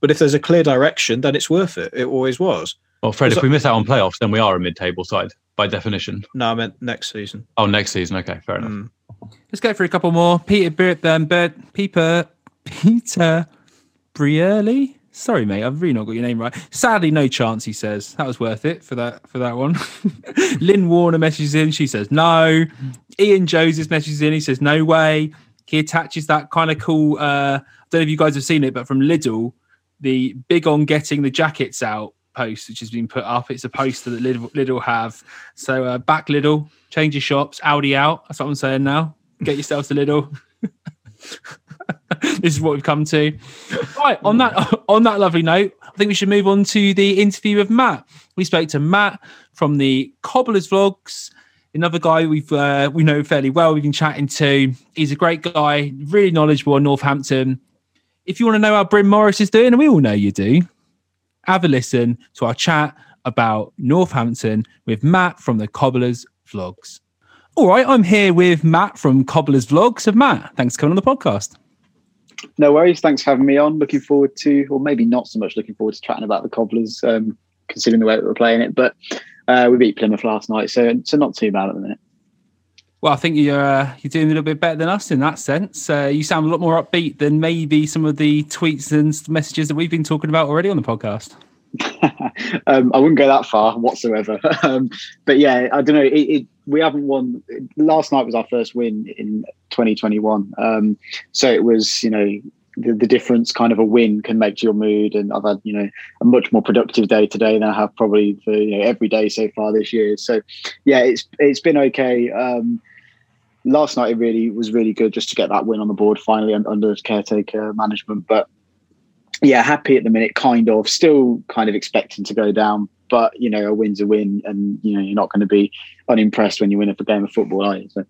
But if there's a clear direction, then it's worth it. It always was. Well, Fred, if that, we miss out on playoffs, then we are a mid-table side by definition. No, I meant next season. Oh, next season. Okay, fair enough. Mm. Let's go for a couple more. Peter Bird, then Bird, Peter, Peter Brierly? Sorry, mate, I've really not got your name right. Sadly, no chance, he says. That was worth it for that for that one. Lynn Warner messages in. She says, no. Ian Joseph messages in. He says, no way. He attaches that kind of cool, uh, I don't know if you guys have seen it, but from Lidl, the big on getting the jackets out post, which has been put up. It's a poster that Lidl, Lidl have. So uh, back Lidl, change your shops, Aldi out. That's what I'm saying now. Get yourselves to Lidl. This is what we've come to. Right, on that on that lovely note, I think we should move on to the interview with Matt. We spoke to Matt from the Cobblers Vlogs, another guy we've uh, we know fairly well. We've been chatting to. He's a great guy, really knowledgeable in Northampton. If you want to know how Bryn Morris is doing, and we all know you do, have a listen to our chat about Northampton with Matt from the Cobblers Vlogs. All right, I'm here with Matt from Cobblers Vlogs. So Matt, thanks for coming on the podcast. No worries. Thanks for having me on. Looking forward to, or maybe not so much looking forward to chatting about the Cobblers, um, considering the way we were playing it. But uh, we beat Plymouth last night, so so not too bad at the minute. Well, I think you're uh, you're doing a little bit better than us in that sense. Uh, you sound a lot more upbeat than maybe some of the tweets and messages that we've been talking about already on the podcast. um, I wouldn't go that far whatsoever. um, but yeah, I don't know. It, it, we haven't won. Last night was our first win in twenty twenty-one. Um, so it was, you know, the, the difference kind of a win can make to your mood. And I've had, you know, a much more productive day today than I have probably for, you know, every day so far this year. So yeah, it's it's been okay. Um, last night it really was really good just to get that win on the board finally under caretaker management. But yeah, happy at the minute, kind of. Still kind of expecting to go down, but, you know, a win's a win, and, you know, you're not going to be unimpressed when you win a game of football, are you? So.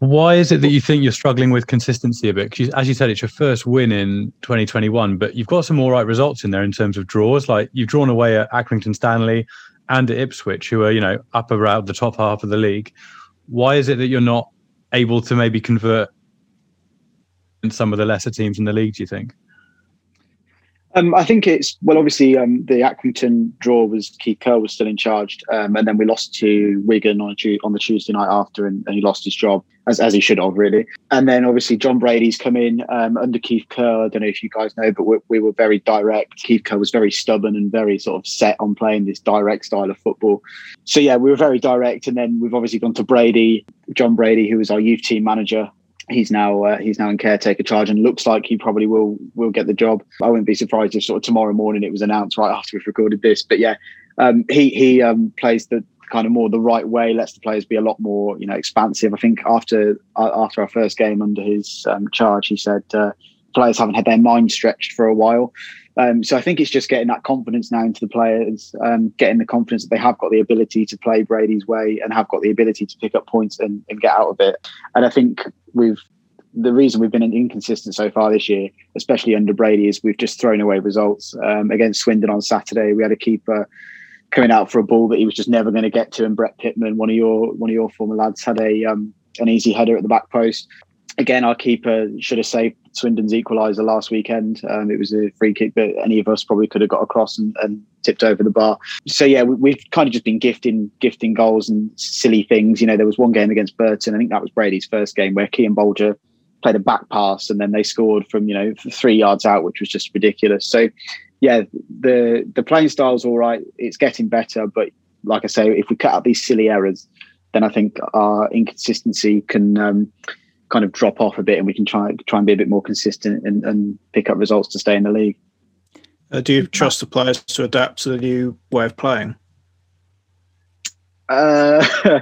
Why is it that you think you're struggling with consistency a bit? Cause you, as you said, it's your first win in twenty twenty-one, but you've got some all right results in there in terms of draws. Like, you've drawn away at Accrington Stanley and at Ipswich, who are, you know, up around the top half of the league. Why is it that you're not able to maybe convert in some of the lesser teams in the league, do you think? Um, I think it's, well, obviously um, the Accrington draw was Keith Curle was still in charge, um, and then we lost to Wigan on, a, on the Tuesday night after, and, and he lost his job, as, as he should have, really. And then obviously Jon Brady's come in um, under Keith Curle. I don't know if you guys know, but we, we were very direct. Keith Curle was very stubborn and very sort of set on playing this direct style of football. So yeah, we were very direct, and then we've obviously gone to Brady, Jon Brady, who was our youth team manager. He's now uh, he's now in caretaker charge, and looks like he probably will will get the job. I wouldn't be surprised if sort of tomorrow morning it was announced right after we've recorded this. But yeah, um, he he um, plays the kind of more the right way, lets the players be a lot more, you know, expansive. I think after uh, after our first game under his um, charge, he said uh, players haven't had their mind stretched for a while. Um, so I think it's just getting that confidence now into the players, um, getting the confidence that they have got the ability to play Brady's way and have got the ability to pick up points and, and get out of it. And I think we've the reason we've been inconsistent so far this year, especially under Brady, is we've just thrown away results. Um, against Swindon on Saturday, we had a keeper coming out for a ball that he was just never going to get to, and Brett Pittman, one of your one of your former lads, had a um, an easy header at the back post. Again, our keeper should have saved Swindon's equaliser last weekend. Um, it was a free kick that any of us probably could have got across and, and tipped over the bar. So yeah, we, we've kind of just been gifting gifting goals and silly things. You know, there was one game against Burton, I think that was Brady's first game, where Kean Bolger played a back pass and then they scored from, you know, three yards out, which was just ridiculous. So yeah, the, the playing style's all right. It's getting better. But like I say, if we cut out these silly errors, then I think our inconsistency can... Um, kind of drop off a bit, and we can try try and be a bit more consistent and, and pick up results to stay in the league. Uh, do you trust the players to adapt to the new way of playing? Uh,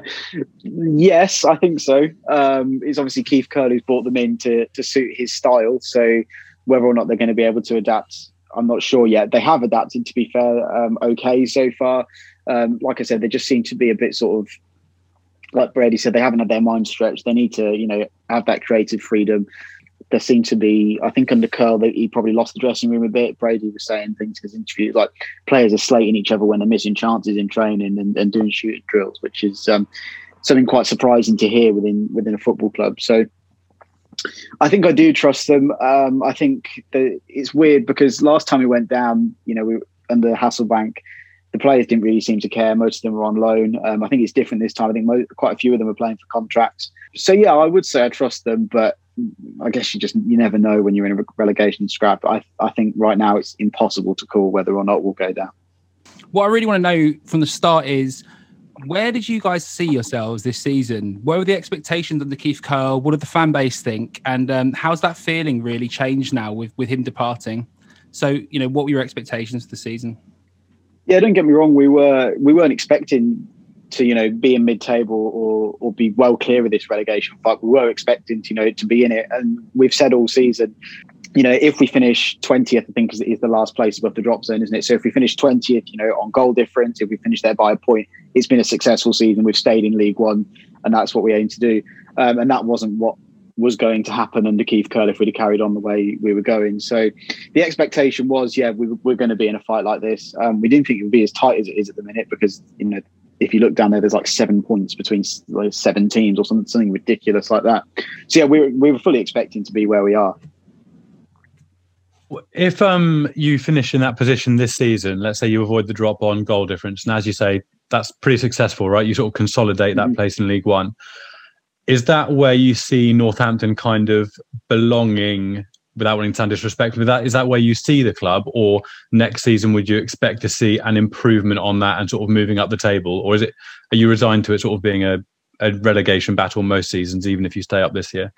yes, I think so. Um, it's obviously Keith Curle who's brought them in to, to suit his style. So whether or not they're going to be able to adapt, I'm not sure yet. They have adapted, to be fair, um, okay so far. Um, like I said, they just seem to be a bit sort of, like Brady said, they haven't had their mind stretched. They need to, you know, have that creative freedom. There seemed to be, I think under Curle, he probably lost the dressing room a bit. Brady was saying things in his interview, like players are slating each other when they're missing chances in training and, and doing shooting drills, which is um, something quite surprising to hear within within a football club. So I think I do trust them. Um, I think that it's weird because last time we went down, you know, we were under Hasselbank, the players didn't really seem to care. Most of them were on loan. Um, I think it's different this time. I think mo- quite a few of them are playing for contracts. So, yeah, I would say I trust them, but I guess you just you never know when you're in a relegation scrap. I I think right now it's impossible to call whether or not we'll go down. What I really want to know from the start is, where did you guys see yourselves this season? What were the expectations under Keith Curle? What did the fan base think? And um, how's that feeling really changed now with, with him departing? So, you know, what were your expectations for the season? Yeah, don't get me wrong. We were we weren't expecting to, you know, be in mid-table or or be well clear of this relegation fight. We were expecting to, you know, to be in it, and we've said all season, you know, if we finish twentieth, I think is, is the last place above the drop zone, isn't it? So if we finish twentieth, you know, on goal difference, if we finish there by a point, it's been a successful season. We've stayed in League One, and that's what we aim to do. Um, and that wasn't what was going to happen under Keith Curle if we'd have carried on the way we were going. So the expectation was, yeah, we, we're going to be in a fight like this. Um, we didn't think it would be as tight as it is at the minute because, you know, if you look down there, there's like seven points between like seven teams or something, something ridiculous like that. So yeah, we were, we were fully expecting to be where we are. If um, you finish in that position this season, let's say you avoid the drop on goal difference, and as you say, that's pretty successful, right? You sort of consolidate that mm-hmm. place in League One. Is that where you see Northampton kind of belonging, without wanting to sound disrespectful, with that? Is that where you see the club, or next season would you expect to see an improvement on that and sort of moving up the table? Or is it, are you resigned to it sort of being a, a relegation battle most seasons, even if you stay up this year?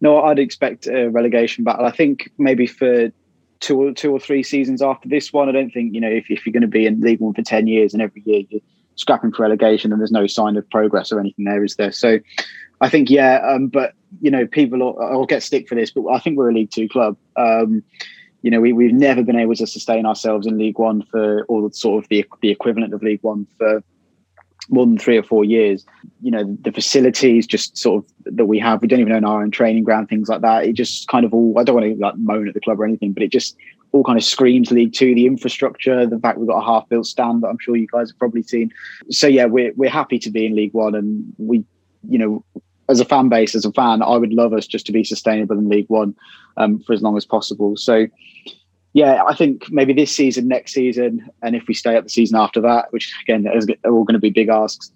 No, I'd expect a relegation battle. I think maybe for two or two or three seasons after this one. I don't think, you know, if, if you're going to be in League One for ten years and every year you're scrapping for relegation and there's no sign of progress or anything there, is there? So I think, yeah, um, but, you know, people are, I'll get stick for this, but I think we're a League Two club. Um, you know, we, we've never been able to sustain ourselves in League One for all sort of the, the equivalent of League One for more than three or four years. You know, the facilities just sort of that we have, we don't even own our own training ground, things like that. It just kind of all, I don't want to like moan at the club or anything, but it just all kind of screams League Two, the infrastructure, the fact we've got a half-built stand that I'm sure you guys have probably seen. So yeah, we're, we're happy to be in League One, and we, you know, as a fan base, as a fan, I would love us just to be sustainable in League One um, for as long as possible. So yeah, I think maybe this season, next season, and if we stay up the season after that, which again are all going to be big asks,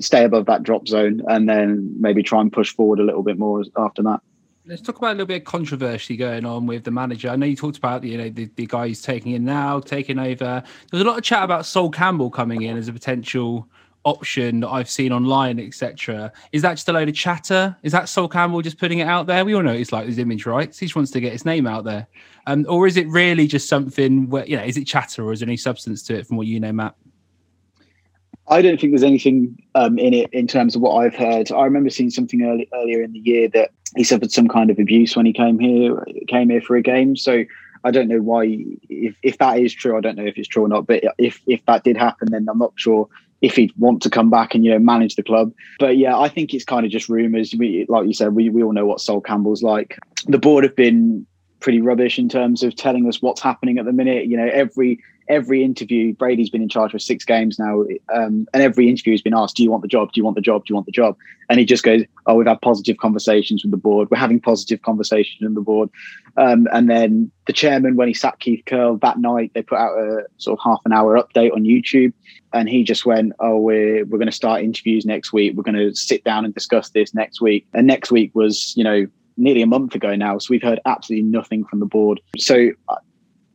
stay above that drop zone and then maybe try and push forward a little bit more after that. Let's talk about a little bit of controversy going on with the manager. I know you talked about, you know, the, the guy who's taking in now, taking over. There's a lot of chat about Sol Campbell coming in as a potential option that I've seen online, et cetera. Is that just a load of chatter? Is that Sol Campbell just putting it out there? We all know it's like his image, right? He just wants to get his name out there. Um, or is it really just something where, you know, is it chatter or is there any substance to it from what you know, Matt? I don't think there's anything um, in it in terms of what I've heard. I remember seeing something early, earlier in the year that he suffered some kind of abuse when he came here, came here for a game. So I don't know why, if, if that is true, I don't know if it's true or not, but if, if that did happen, then I'm not sure if he'd want to come back and, you know, manage the club. But yeah, I think it's kind of just rumours. We, like you said, we, we all know what Sol Campbell's like. The board have been pretty rubbish in terms of telling us what's happening at the minute. You know, every every interview, Brady's been in charge for six games now, um, and every interview has been asked, do you want the job? Do you want the job? Do you want the job? And he just goes, oh, we've had positive conversations with the board. We're having positive conversations with the board. Um, and then the chairman, when he sacked Keith Curle that night, they put out a sort of half an hour update on YouTube. And he just went, oh, we're, we're going to start interviews next week. We're going to sit down and discuss this next week. And next week was, you know, nearly a month ago now. So we've heard absolutely nothing from the board. So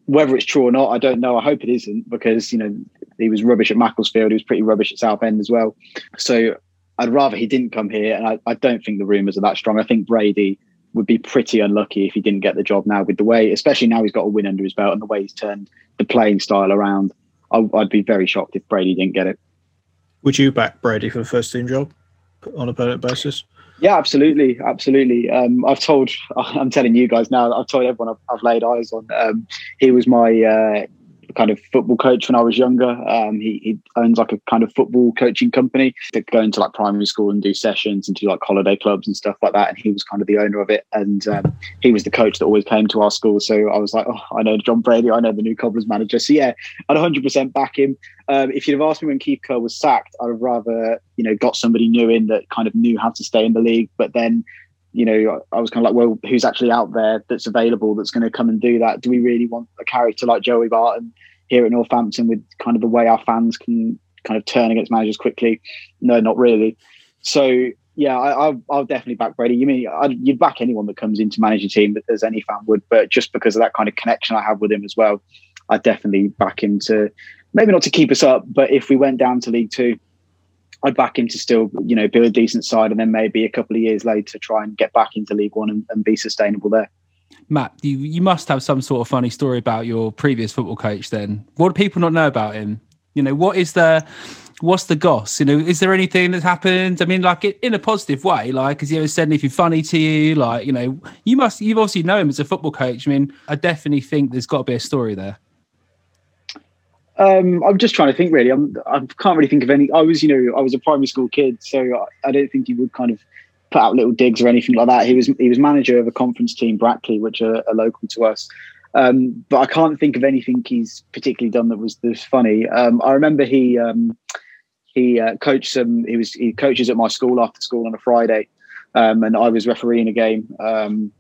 whether it's true or not, I don't know. I hope it isn't, because, you know, he was rubbish at Macclesfield. He was pretty rubbish at Southend as well. So I'd rather he didn't come here. And I, I don't think the rumours are that strong. I think Brady would be pretty unlucky if he didn't get the job now, with the way, especially now he's got a win under his belt and the way he's turned the playing style around. I, I'd be very shocked if Brady didn't get it. Would you back Brady for the first team job on a permanent basis? Yeah, absolutely, absolutely. Um, I've told, I'm telling you guys now, I've told everyone I've, I've laid eyes on. Um, he was my uh, kind of football coach when I was younger. Um, he, he owns like a kind of football coaching company that go into like primary school and do sessions and do like holiday clubs and stuff like that. And he was kind of the owner of it. And um, he was the coach that always came to our school. So I was like, oh, I know Jon Brady. I know the new Cobblers manager. So yeah, I'd one hundred percent back him. Um, if you'd have asked me when Keith Curle was sacked, I'd have rather, you know, got somebody new in that kind of knew how to stay in the league. But then, you know, I, I was kind of like, well, who's actually out there that's available that's going to come and do that? Do we really want a character like Joey Barton here at Northampton with kind of the way our fans can kind of turn against managers quickly? No, not really. So yeah, I, I, I'll definitely back Brady. You mean I, you'd back anyone that comes in to manage a team, that as any fan would, but just because of that kind of connection I have with him as well, I definitely back him to, maybe not to keep us up, but if we went down to League Two, I'd back him to still, you know, build a decent side and then maybe a couple of years later try and get back into League One and, and be sustainable there. Matt, you, you must have some sort of funny story about your previous football coach then. What do people not know about him? You know, what is the... what's the goss? You know, is there anything that's happened? I mean, like in a positive way, like, has he ever said anything funny to you? Like, you know, you must, you've obviously known him as a football coach. I mean, I definitely think there's got to be a story there. Um, I'm just trying to think really. I'm, I can't really think of any. I was, you know, I was a primary school kid, so I, I don't think he would kind of put out little digs or anything like that. He was, he was manager of a conference team, Brackley, which are, are local to us. Um, but I can't think of anything he's particularly done that was, that was funny. Um, I remember he um, he uh, coached some. He was he coaches at my school after school on a Friday, um, and I was refereeing a game, um,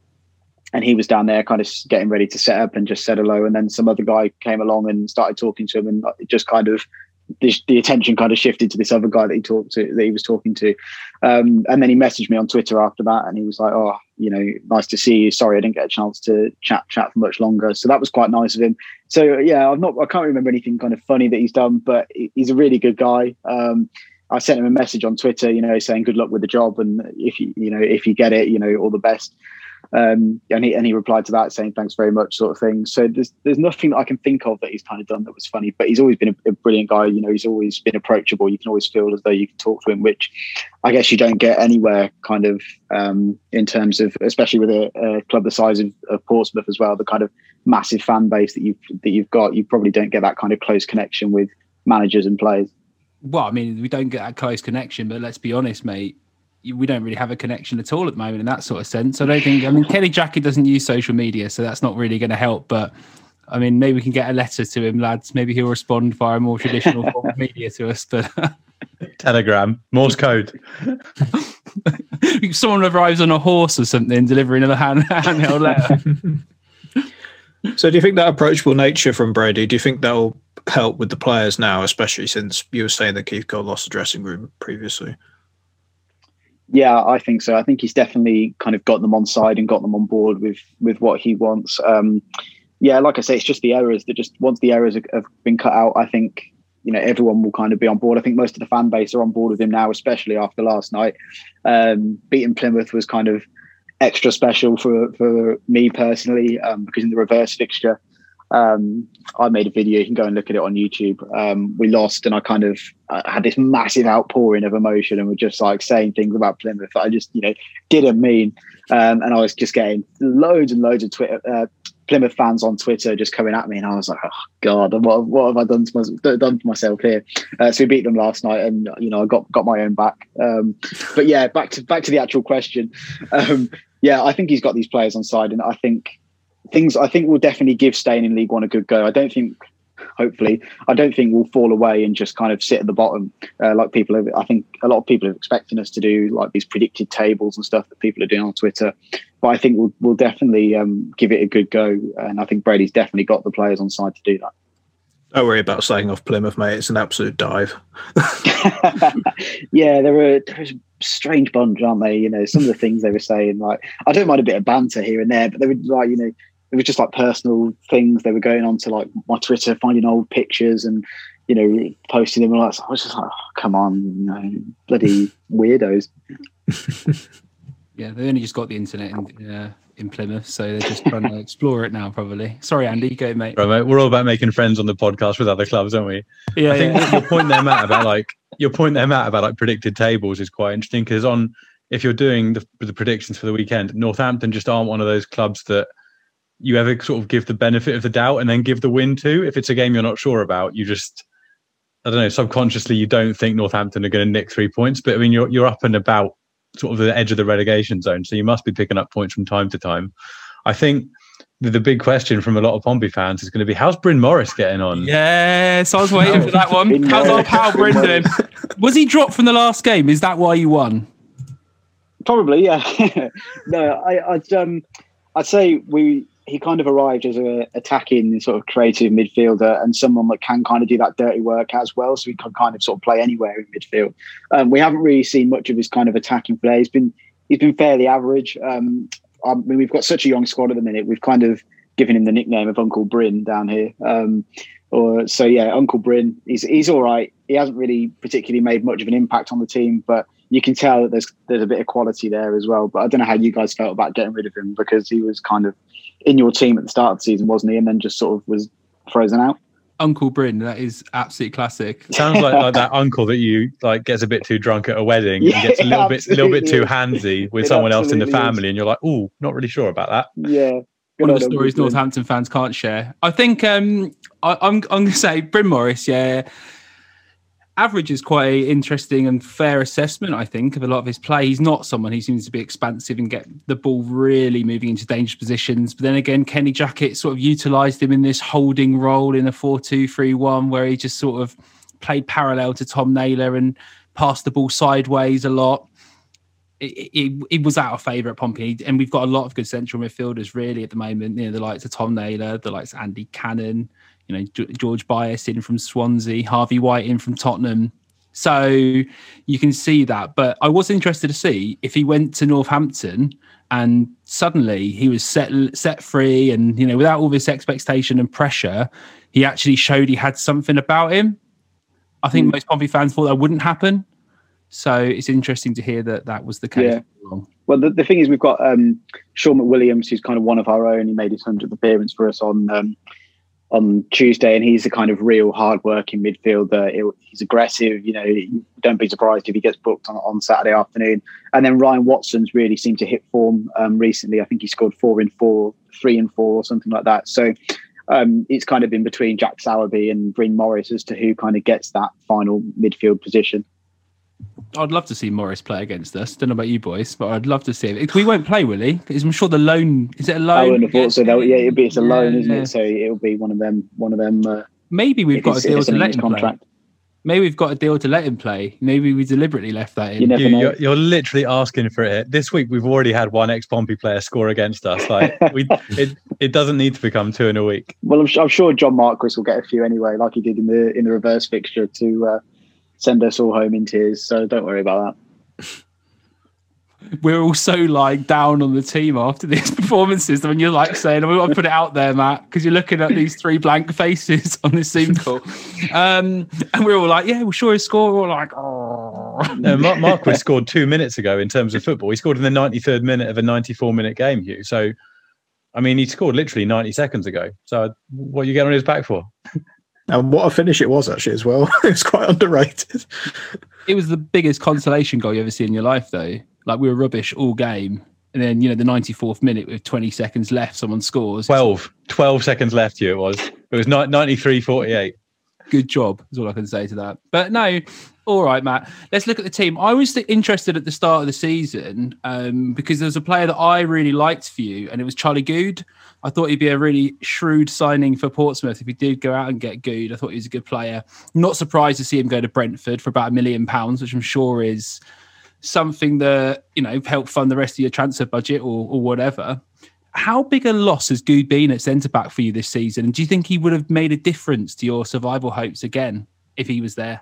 and he was down there kind of getting ready to set up and just said hello, and then some other guy came along and started talking to him, and it just kind of the, the attention kind of shifted to this other guy that he talked to, that he was talking to, um, and then he messaged me on Twitter after that, and he was like, "Oh, you know, nice to see you. Sorry, I didn't get a chance to chat chat for much longer." So that was quite nice of him. So yeah, I've not, I can't remember anything kind of funny that he's done, but he's a really good guy. Um, I sent him a message on Twitter, you know, saying good luck with the job, and if you, you know, if you get it, you know, all the best. Um, and he and he replied to that saying thanks very much, sort of thing. So there's there's nothing that I can think of that he's kind of done that was funny, but he's always been a, a brilliant guy. You know, he's always been approachable. You can always feel as though you can talk to him, which I guess you don't get anywhere kind of um, in terms of, especially with a, a club the size of, of Portsmouth as well, the kind of massive fan base that you've, that you've got. You probably don't get that kind of close connection with managers and players. Well, I mean, we don't get that close connection, but let's be honest, mate. We don't really have a connection at all at the moment in that sort of sense. I don't think, I mean, Kenny Jackett doesn't use social media, so that's not really going to help. But I mean, maybe we can get a letter to him, lads. Maybe he'll respond via more traditional form of media to us. But Telegram, Morse code. Someone arrives on a horse or something, delivering a hand, handheld letter. So do you think that approachable nature from Brady, do you think that'll help with the players now, especially since you were saying that Keith Curle lost the dressing room previously? Yeah, I think so. I think he's definitely kind of got them on side and got them on board with with what he wants. Um, yeah, like I say, it's just the errors that just once the errors have been cut out, I think, you know, everyone will kind of be on board. I think most of the fan base are on board with him now, especially after last night. Um, beating Plymouth was kind of extra special for, for me personally, um, because in the reverse fixture, um, I made a video. You can go and look at it on YouTube. Um, we lost, and I kind of uh, had this massive outpouring of emotion, and we're just like saying things about Plymouth that I just, you know, didn't mean. Um, and I was just getting loads and loads of Twitter, uh, Plymouth fans on Twitter just coming at me, and I was like, oh God, what, what have I done to, my, done to myself here? Uh, so we beat them last night, and you know, I got got my own back. Um, but yeah, back to back to the actual question. Um, yeah, I think he's got these players on side, and I think. Things I think will definitely give staying in League One a good go. I don't think, hopefully, I don't think we'll fall away and just kind of sit at the bottom uh, like people have. I think a lot of people are expecting us to do like these predicted tables and stuff that people are doing on Twitter. But I think we'll, we'll definitely um, give it a good go. And I think Brady's definitely got the players on side to do that. Don't worry about saying off Plymouth, mate. It's an absolute dive. Yeah, they're a, they're a strange bunch, aren't they? You know, some of the things they were saying, like, I don't mind a bit of banter here and there, but they were like, you know, it was just like personal things. They were going on to like my Twitter, finding old pictures and, you know, posting them. And I was just like, oh, come on, you know, bloody weirdos. Yeah, they only just got the internet in, uh, in Plymouth, so they're just trying to explore it now, probably. Sorry, Andy, you go, mate. Right, mate. We're all about making friends on the podcast with other clubs, aren't we? Yeah. I think yeah. your point there, Matt, about like your point there, Matt, about like predicted tables is quite interesting because on if you're doing the, the predictions for the weekend, Northampton just aren't one of those clubs that you ever sort of give the benefit of the doubt and then give the win to. If it's a game you're not sure about, you just, I don't know, subconsciously you don't think Northampton are going to nick three points, but I mean, you're you're up and about sort of the edge of the relegation zone, so you must be picking up points from time to time. I think the, the big question from a lot of Pompey fans is going to be, how's Bryn Morris getting on? Yes, I was waiting no. for that one. How's our pal Bryn doing? Was he dropped from the last game? Is that why you won? Probably, yeah. No, I, I'd, um, I'd say we... he kind of arrived as a attacking sort of creative midfielder and someone that can kind of do that dirty work as well. So he can kind of sort of play anywhere in midfield. Um, we haven't really seen much of his kind of attacking play. He's been he's been fairly average. Um, I mean, we've got such a young squad at the minute. We've kind of given him the nickname of Uncle Bryn down here. Um, or so yeah, Uncle Bryn. He's he's all right. He hasn't really particularly made much of an impact on the team, but you can tell that there's there's a bit of quality there as well. But I don't know how you guys felt about getting rid of him, because he was kind of in your team at the start of the season, wasn't he? And then just sort of was frozen out. Uncle Bryn, that is absolutely classic. Sounds like, like that uncle that you like gets a bit too drunk at a wedding yeah, and gets a little bit, little bit too handsy with it someone else in the family, is. And you're like, oh, not really sure about that. Yeah. One of the stories Northampton fans can't share. I think um, I, I'm, I'm going to say Bryn Morris, yeah. Average is quite an interesting and fair assessment, I think, of a lot of his play. He's not someone who seems to be expansive and get the ball really moving into dangerous positions. But then again, Kenny Jackett sort of utilised him in this holding role in a four two three one, where he just sort of played parallel to Tom Naylor and passed the ball sideways a lot. It, it, it was out of favour at Pompey, and we've got a lot of good central midfielders really at the moment. You know, the likes of Tom Naylor, the likes of Andy Cannon, you know, George Bias in from Swansea, Harvey White in from Tottenham. So you can see that. But I was interested to see if he went to Northampton and suddenly he was set set free and, you know, without all this expectation and pressure, he actually showed he had something about him. I think mm. most Pompey fans thought that wouldn't happen. So it's interesting to hear that that was the case. Yeah. Well, the, the thing is, we've got um, Sean McWilliams, who's kind of one of our own. He made his hundredth appearance for us on... Um, on Tuesday, and he's a kind of real hard-working midfielder. He's aggressive, you know, don't be surprised if he gets booked on, on Saturday afternoon. And then Ryan Watson's really seemed to hit form um, recently. I think he scored four in four, three in four, or something like that. So um, it's kind of been between Jack Sowerby and Bryn Morris as to who kind of gets that final midfield position. I'd love to see Morris play against us. Don't know about you boys, but I'd love to see it. We won't play, will he? Because I'm sure the loan is it a loan? I wouldn't have thought so. Though. Yeah, it'd be it's a yeah, loan, isn't yeah. it? So it'll be one of them. One of them. Uh, Maybe we've got a deal to let him contract. play. Maybe we've got a deal to let him play. Maybe we deliberately left that in. You never know. You're, you're literally asking for it. This week we've already had one ex-Pompey player score against us. Like we, it, it doesn't need to become two in a week. Well, I'm, I'm sure John Marquis will get a few anyway, like he did in the in the reverse fixture to. Uh, Send us all home in tears, so don't worry about that. We're all so like down on the team after these performances. I mean, you're like saying, I want to put it out there, Matt, because you're looking at these three blank faces on this Zoom call. Um, and we're all like, yeah, we'll sure his score. We're all like, oh. No, Mark Marquis scored two minutes ago in terms of football. He scored in the ninety-third minute of a ninety-four minute game, Hugh. So, I mean, he scored literally ninety seconds ago. So, what are you getting on his back for? And what a finish it was, actually, as well. It was quite underrated. It was the biggest consolation goal you ever see in your life, though. Like, we were rubbish all game. And then, you know, the ninety-fourth minute with twenty seconds left, someone scores. twelve. twelve seconds left, Hugh, it was. It was ninety-three forty-eight. Good job, is all I can say to that. But no, all right, Matt. Let's look at the team. I was interested at the start of the season um, because there was a player that I really liked for you, and it was Charlie Goode. I thought he'd be a really shrewd signing for Portsmouth if he did go out and get Goode. I thought he was a good player. I'm not surprised to see him go to Brentford for about a million pounds, which I'm sure is something that, you know, helped fund the rest of your transfer budget or, or whatever. How big a loss has Goode been at centre-back for you this season? And do you think he would have made a difference to your survival hopes again if he was there?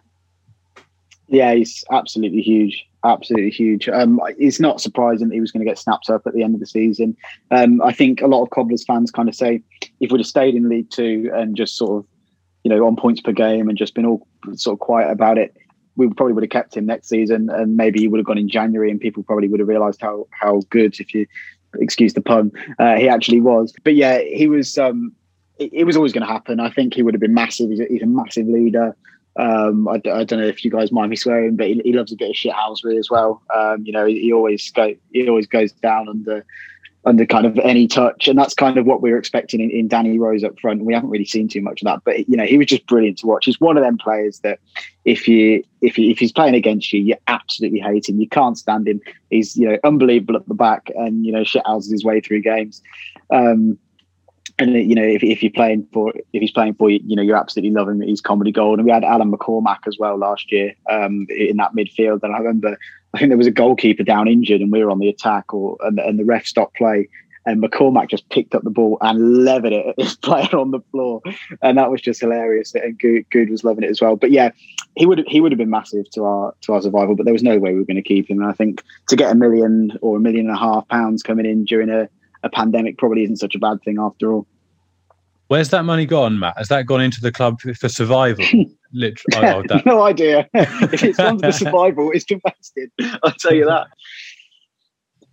Yeah, he's absolutely huge. Absolutely huge. Um, it's not surprising that he was going to get snapped up at the end of the season. Um, I think a lot of Cobblers fans kind of say if we'd have stayed in League Two and just sort of, you know, on points per game and just been all sort of quiet about it, we probably would have kept him next season, and maybe he would have gone in January and people probably would have realised how how good, if you excuse the pun, uh, he actually was. But yeah, he was. Um, it, it was always going to happen. I think he would have been massive. He's a, he's a massive leader. Um, I, I don't know if you guys mind me swearing, but he, he loves a bit of shithousery as well. Um, you know, he, he always go, he always goes down under under kind of any touch, and that's kind of what we were expecting in, in Danny Rose up front. We haven't really seen too much of that, but you know, he was just brilliant to watch. He's one of them players that if you if you, if he's playing against you, you absolutely hate him. You can't stand him. He's, you know, unbelievable at the back, and you know, shithouses his way through games. Um, And, you know, if, if you're playing for, if he's playing for you, you know, you're absolutely loving that he's comedy gold. And we had Alan McCormack as well last year um, in that midfield. And I remember, I think there was a goalkeeper down injured and we were on the attack or and, and the ref stopped play. and McCormack just picked up the ball and levered it at this player on the floor, and that was just hilarious. And Goode, Goode was loving it as well. But yeah, he would he would have been massive to our to our survival, but there was no way we were going to keep him. And I think to get a million or a million and a half pounds coming in during a, a pandemic probably isn't such a bad thing after all. Where's that money gone, Matt? Has that gone into the club for survival? Literally, I love that. No idea. If it's gone for survival, it's invested. I'll tell you that.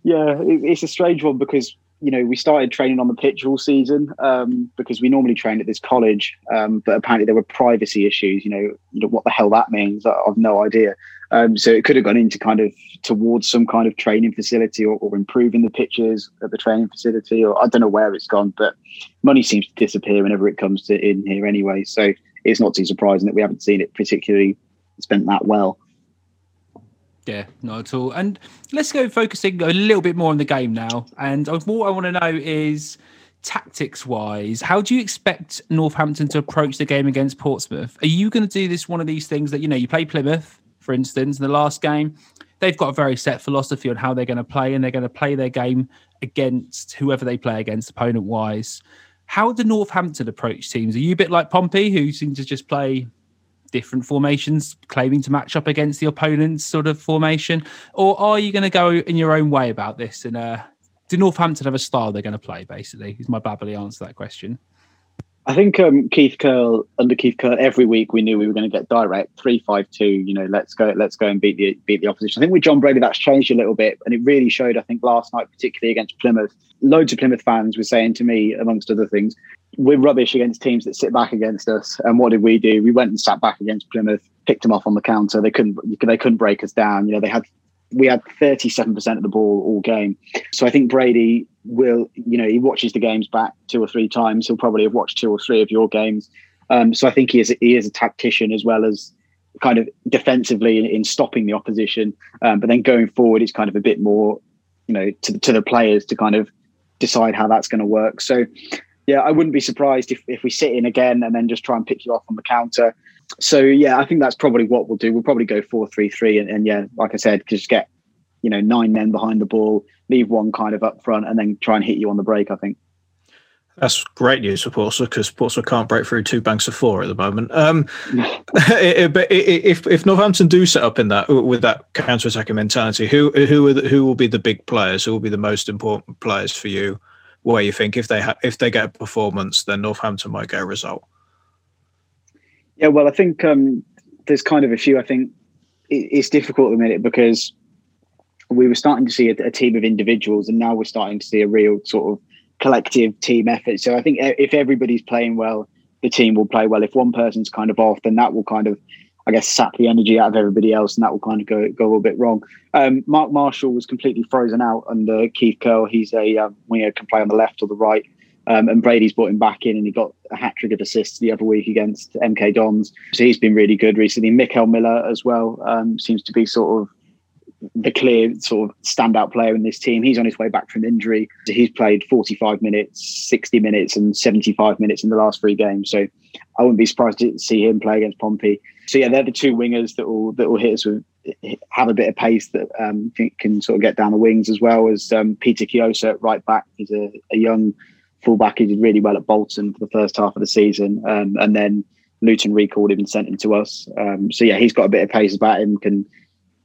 Yeah, it, it's a strange one because, you know, we started training on the pitch all season um, because we normally trained at this college, um, but apparently there were privacy issues. You know, you know what the hell that means? I, I've no idea. Um, so it could have gone into kind of towards some kind of training facility or, or improving the pitches at the training facility, or I don't know where it's gone, but money seems to disappear whenever it comes to in here anyway. So it's not too surprising that we haven't seen it particularly spent that well. Yeah, not at all. And let's go focusing a little bit more on the game now. And what I want to know is tactics wise, how do you expect Northampton to approach the game against Portsmouth? Are you going to do this one of these things that, you know, you play Plymouth, for instance, in the last game, they've got a very set philosophy on how they're going to play, and they're going to play their game against whoever they play against opponent-wise. How do Northampton approach teams? Are you a bit like Pompey, who seem to just play different formations, claiming to match up against the opponent's sort of formation? Or are you going to go in your own way about this? And uh, do Northampton have a style they're going to play, basically? Is my babbly answer to that question? I think um, Keith Curle, under Keith Curle, every week we knew we were going to get direct three five two. You know, let's go, let's go and beat the beat the opposition. I think with Jon Brady that's changed a little bit, and it really showed. I think last night, particularly against Plymouth, loads of Plymouth fans were saying to me, amongst other things, we're rubbish against teams that sit back against us. And what did we do? We went and sat back against Plymouth, picked them off on the counter. They couldn't they couldn't break us down. You know, they had we had thirty-seven percent of the ball all game. So I think Brady will, you know, he watches the games back two or three times. He'll probably have watched two or three of your games. Um, so I think he is, he is a tactician as well as kind of defensively in, in stopping the opposition. Um, but then going forward, it's kind of a bit more, you know, to, to the players to kind of decide how that's going to work. So, yeah, I wouldn't be surprised if, if we sit in again and then just try and pick you off on the counter. So, yeah, I think that's probably what we'll do. We'll probably go four three three and, and, yeah, like I said, just get, you know, nine men behind the ball, leave one kind of up front and then try and hit you on the break, I think. That's great news for Portsmouth because Portsmouth can't break through two banks of four at the moment. Um, but if if Northampton do set up in that with that counter-attacking mentality, who who are the, who will be the big players? Who will be the most important players for you? Where you think if they ha- if they get a performance, then Northampton might get a result? Yeah, well, I think um, there's kind of a few. I think it's difficult at the minute because we were starting to see a, a team of individuals, and now we're starting to see a real sort of collective team effort. So I think if everybody's playing well, the team will play well. If one person's kind of off, then that will kind of, I guess, sap the energy out of everybody else, and that will kind of go go a little bit wrong. Um, Mark Marshall was completely frozen out under Keith Curle. He's a um, winger, can play on the left or the right. Um, and Brady's brought him back in, and he got a hat trick of assists the other week against M K Dons. So he's been really good recently. Mickel Miller as well um, seems to be sort of the clear sort of standout player in this team. He's on his way back from injury. So he's played forty-five minutes, sixty minutes and seventy-five minutes in the last three games. So I wouldn't be surprised to see him play against Pompey. So yeah, they're the two wingers that will that will hit us with, have a bit of pace that um, can, can sort of get down the wings, as well as um, Peter Kioso at right back. He's a, a young fullback. He did really well at Bolton for the first half of the season. Um, and then Luton recalled him and sent him to us. Um, so yeah, he's got a bit of pace about him, can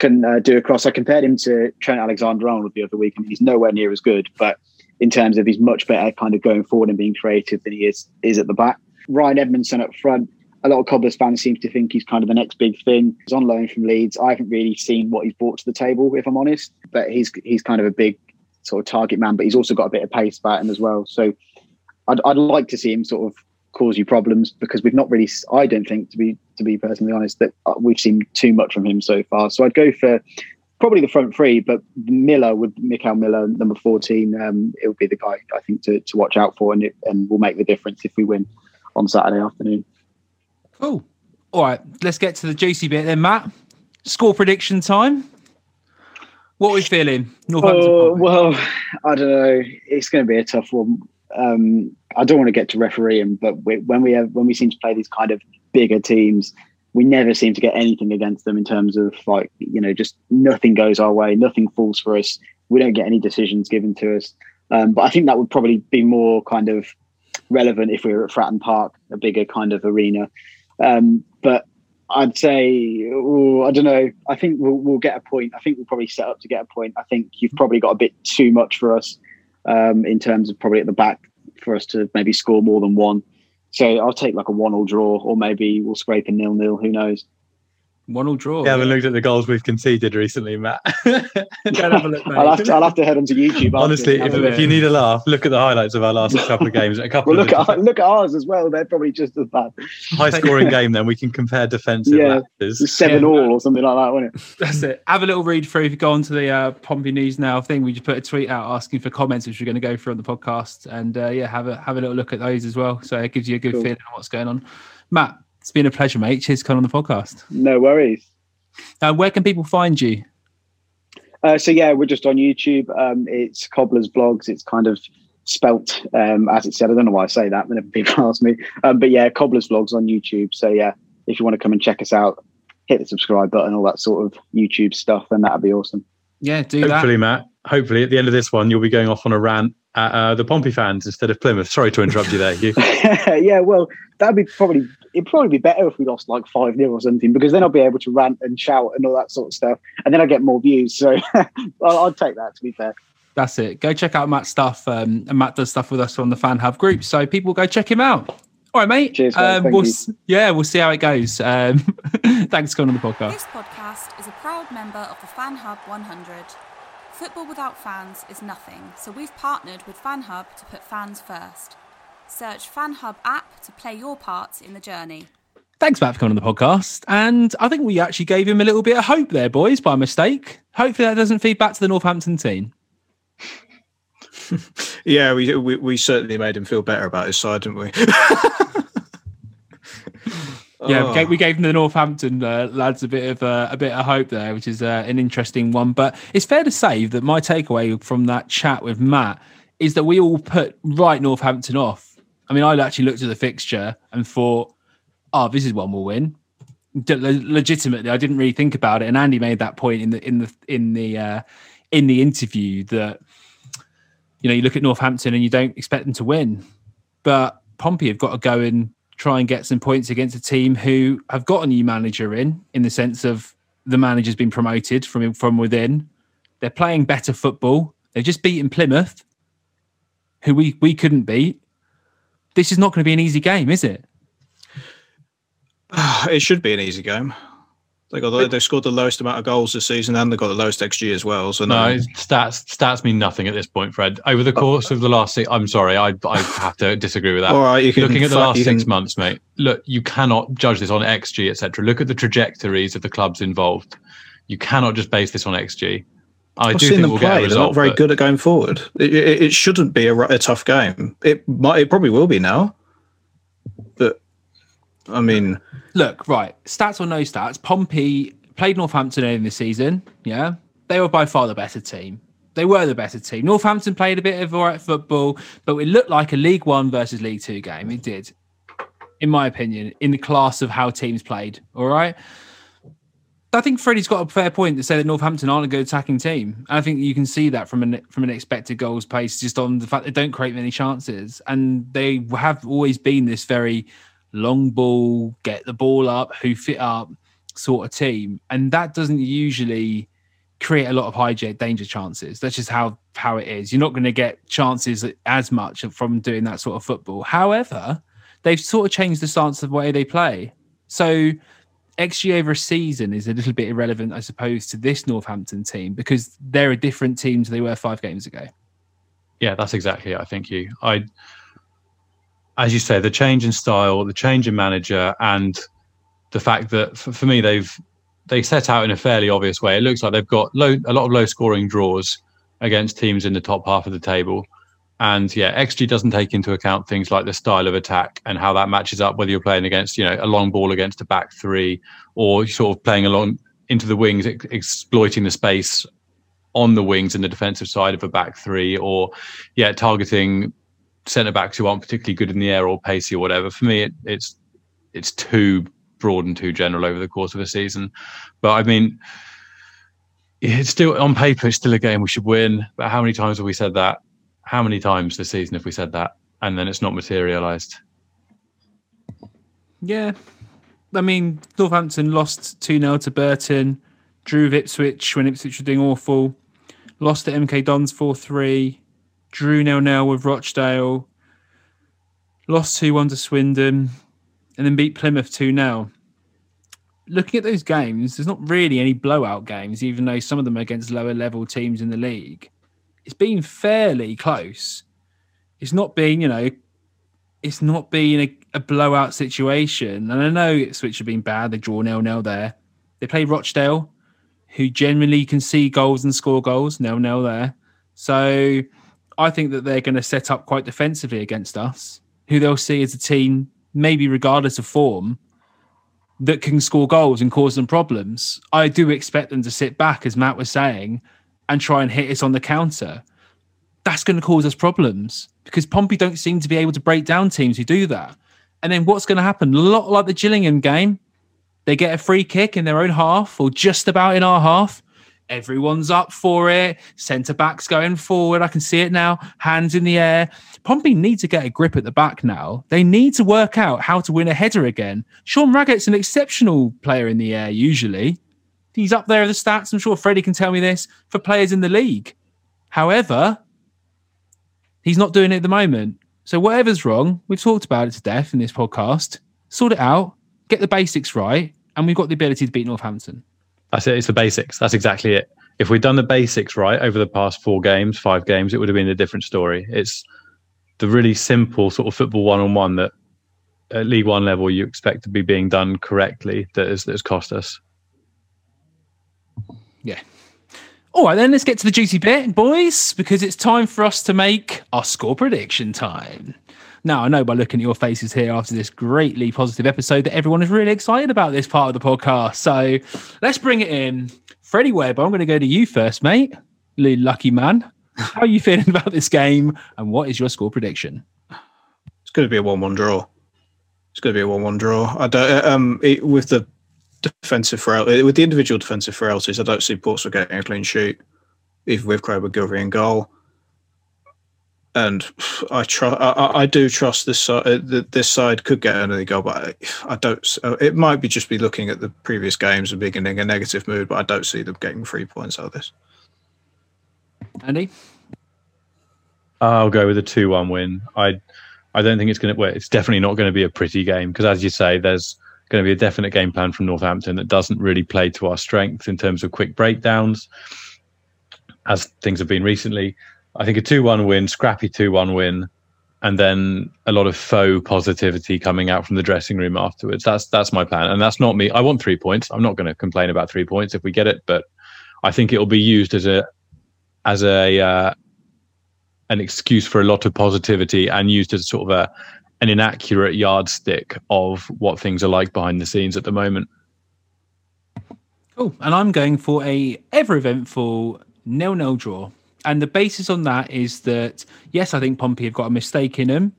can uh, do a cross. I compared him to Trent Alexander-Arnold the other week, and he's nowhere near as good, but in terms of he's much better kind of going forward and being creative than he is is at the back. Ryan Edmondson up front, a lot of Cobblers fans seem to think he's kind of the next big thing. He's on loan from Leeds. I haven't really seen what he's brought to the table, if I'm honest, but he's he's kind of a big sort of target man, but he's also got a bit of pace about him as well. So I'd I'd like to see him sort of cause you problems, because we've not really, I don't think, to be to be personally honest, that we've seen too much from him so far. So I'd go for probably the front three, but Miller, with Mickel Miller, number fourteen, um, it'll be the guy, I think, to, to watch out for, and it and will make the difference if we win on Saturday afternoon. Cool. All right, let's get to the juicy bit then, Matt. Score prediction time. What are we feeling? Northampton. Oh, well, I don't know. It's going to be a tough one. Um, I don't want to get to refereeing, but we, when we have, when we seem to play these kind of bigger teams, we never seem to get anything against them in terms of, like, you know, just nothing goes our way, nothing falls for us. We don't get any decisions given to us. Um, but I think that would probably be more kind of relevant if we were at Fratton Park, a bigger kind of arena. Um, but I'd say, ooh, I don't know. I think we'll, we'll get a point. I think we'll probably set up to get a point. I think you've probably got a bit too much for us um, in terms of probably at the back for us to maybe score more than one. So I'll take like a one-all draw, or maybe we'll scrape a nil-nil. Who knows? One-all draw. Yeah, we haven't looked at the goals we've conceded recently, Matt. Don't have a look, mate. I'll, have to, I'll have to head onto YouTube. Honestly, if, if you need a laugh, look at the highlights of our last couple of games. A couple. Well, look at look at ours as well. They're probably just as bad. High-scoring game. Then we can compare defensive yeah, matches. seven all yeah. or something like that, wouldn't it? That's it. Have a little read through. If you go onto the uh, Pompey News Now thing, we just put a tweet out asking for comments, which we're going to go through on the podcast, and uh, yeah, have a have a little look at those as well. So it gives you a good cool. feeling of what's going on, Matt. It's been a pleasure, mate. Cheers for coming on the podcast. No worries. Uh, where can people find you? Uh, so, yeah, we're just on YouTube. Um, it's Cobblers Vlogs. It's kind of spelt, um, as it said. I don't know why I say that whenever people ask me. Um, but, yeah, Cobblers Vlogs on YouTube. So, yeah, if you want to come and check us out, hit the subscribe button, all that sort of YouTube stuff, then that'd be awesome. Yeah, do hopefully, that. Hopefully, Matt. Hopefully, at the end of this one, you'll be going off on a rant at uh, the Pompey fans instead of Plymouth. Sorry to interrupt you there, Hugh. Yeah, well, that'd be probably... It'd probably be better if we lost like five nil or something, because then I'll be able to rant and shout and all that sort of stuff. And then I get more views. So I'll, I'll take that, to be fair. That's it. Go check out Matt's stuff. Um, and Matt does stuff with us on the FanHub group. So people go check him out. All right, mate. Cheers, mate. Um, Thank we'll, you. Yeah, we'll see how it goes. Um, thanks for coming on the podcast. This podcast is a proud member of the FanHub one hundred. Football without fans is nothing. So we've partnered with FanHub to put fans first. Search FanHub app to play your part in the journey. Thanks, Matt, for coming on the podcast. And I think we actually gave him a little bit of hope there, boys, by mistake. Hopefully that doesn't feed back to the Northampton team. yeah, we, we we certainly made him feel better about his side, didn't we? Yeah, we gave, we gave the Northampton uh, lads a bit of uh, a bit of hope there, which is uh, an interesting one. But it's fair to say that my takeaway from that chat with Matt is that we all put right Northampton off. I mean, I actually looked at the fixture and thought, oh, this is one we'll win. De- legitimately, I didn't really think about it. And Andy made that point in the in the in the uh, in the interview that, you know, you look at Northampton and you don't expect them to win. But Pompey have got to go and try and get some points against a team who have got a new manager in, in the sense of the manager's been promoted from from within. They're playing better football. They've just beaten Plymouth, who we, we couldn't beat. This is not going to be an easy game, is it? It should be an easy game. They got the, they've scored the lowest amount of goals this season, and they've got the lowest X G as well. So no, no stats stats mean nothing at this point, Fred. Over the course of the last six, I'm sorry, I I have to disagree with that. All right, you can looking at the last six can... months, mate. Look, you cannot judge this on X G, et cetera. Look at the trajectories of the clubs involved. You cannot just base this on X G. I I've do seen think them we'll play. Get a result, They're not very but... good at going forward. It, it, it shouldn't be a, a tough game. It might. It probably will be now. But I mean, look, right? Stats or no stats, Pompey played Northampton early in the season. Yeah, they were by far the better team. They were the better team. Northampton played a bit of alright football, but it looked like a League One versus League Two game. It did, in my opinion, in the class of how teams played. All right. I think Freddie's got a fair point to say that Northampton aren't a good attacking team. And I think you can see that from an from an expected goals pace, just on the fact they don't create many chances. And they have always been this very long ball, get the ball up, who fit up sort of team. And that doesn't usually create a lot of high danger chances. That's just how, how it is. You're not going to get chances as much from doing that sort of football. However, they've sort of changed the stance of the way they play. So... X G over a season is a little bit irrelevant, I suppose, to this Northampton team, because they're a different team to they were five games ago. Yeah, that's exactly it, I think, Hugh. I, as you say, the change in style, the change in manager, and the fact that, for, for me, they've they set out in a fairly obvious way. It looks like they've got low, a lot of low-scoring draws against teams in the top half of the table. And yeah, X G doesn't take into account things like the style of attack and how that matches up, whether you're playing against, you know, a long ball against a back three, or sort of playing along into the wings, ex- exploiting the space on the wings in the defensive side of a back three, or yeah, targeting centre-backs who aren't particularly good in the air or pacey or whatever. For me, it, it's it's too broad and too general over the course of a season. But I mean, it's still on paper, it's still a game we should win. But how many times have we said that? how many times this season have we said that, and then it's not materialised? Yeah. I mean, Northampton lost two nil to Burton, drew Ipswich when Ipswich were doing awful, lost to M K Dons four three, drew nil nil with Rochdale, lost two one to Swindon, and then beat Plymouth two nil. Looking at those games, there's not really any blowout games, even though some of them are against lower-level teams in the league. It's been fairly close. It's not been, you know, it's not been a, a blowout situation. And I know Ipswich have been bad. They draw nil nil there. They play Rochdale, who generally can see goals and score goals, nil nil there. So I think that they're going to set up quite defensively against us, who they'll see as a team, maybe regardless of form, that can score goals and cause them problems. I do expect them to sit back, as Matt was saying, and try and hit us on the counter. That's going to cause us problems because Pompey don't seem to be able to break down teams who do that. And then what's going to happen? A lot like the Gillingham game, they get a free kick in their own half or just about in our half. Everyone's up for it. Centre-backs going forward. I can see it now. Hands in the air. Pompey need to get a grip at the back now. They need to work out how to win a header again. Sean Raggett's an exceptional player in the air, usually. He's up there in the stats. I'm sure Freddie can tell me this, for players in the league. However, he's not doing it at the moment. So whatever's wrong, we've talked about it to death in this podcast. Sort it out. Get the basics right. And we've got the ability to beat Northampton. That's it. It's the basics. That's exactly it. If we'd done the basics right over the past four games, five games, it would have been a different story. It's the really simple sort of football one-on-one that at League One level you expect to be being done correctly that has, that has cost us. Yeah. All right, then let's get to the juicy bit, boys, because it's time for us to make our score prediction time. Now, I know by looking at your faces here after this greatly positive episode that everyone is really excited about this part of the podcast. So let's bring it in. Freddie Webb, I'm going to go to you first, mate. Little lucky man. How are you feeling about this game? And what is your score prediction? It's going to be a one one draw. It's going to be a one one draw. I don't, um, it, with the defensive frail, with the individual defensive frailties, I don't see Portsmouth getting a clean sheet, even with Craig MacGillivray in goal. And I try, I, I do trust this side. Uh, this side could get another goal, but I, I don't. It might be just be looking at the previous games and being in a negative mood, but I don't see them getting three points out of this. Andy, I'll go with a two one win. I, I don't think it's going to. Well, it's definitely not going to be a pretty game because, as you say, there's going to be a definite game plan from Northampton that doesn't really play to our strength in terms of quick breakdowns, as things have been recently. I think a two one win, scrappy two one win, and then a lot of faux positivity coming out from the dressing room afterwards. That's that's my plan. And that's not me. I want three points. I'm not going to complain about three points if we get it, but I think it'll be used as a as a uh, an excuse for a lot of positivity and used as sort of a an inaccurate yardstick of what things are like behind the scenes at the moment. Cool. And I'm going for a ever eventful nil nil draw. And the basis on that is that, yes, I think Pompey have got a mistake in them.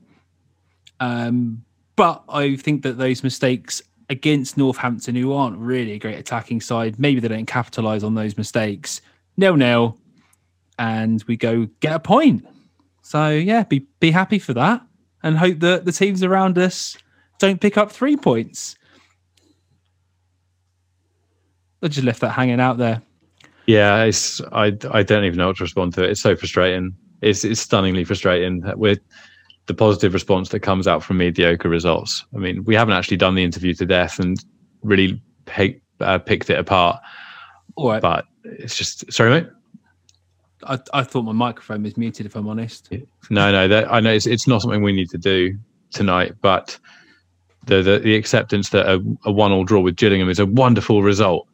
Um, but I think that those mistakes against Northampton, who aren't really a great attacking side, maybe they don't capitalise on those mistakes. nil nil. And we go get a point. So, yeah, be, be happy for that. And hope that the teams around us don't pick up three points. I just left that hanging out there. Yeah, it's, I, I don't even know what to respond to it. It's so frustrating. It's it's stunningly frustrating with the positive response that comes out from mediocre results. I mean, we haven't actually done the interview to death and really pick, uh, picked it apart. All right. But it's just... Sorry, mate? I I thought my microphone was muted, if I'm honest. No, no. That, I know it's it's not something we need to do tonight, but the the, the acceptance that a, a one-all draw with Gillingham is a wonderful result.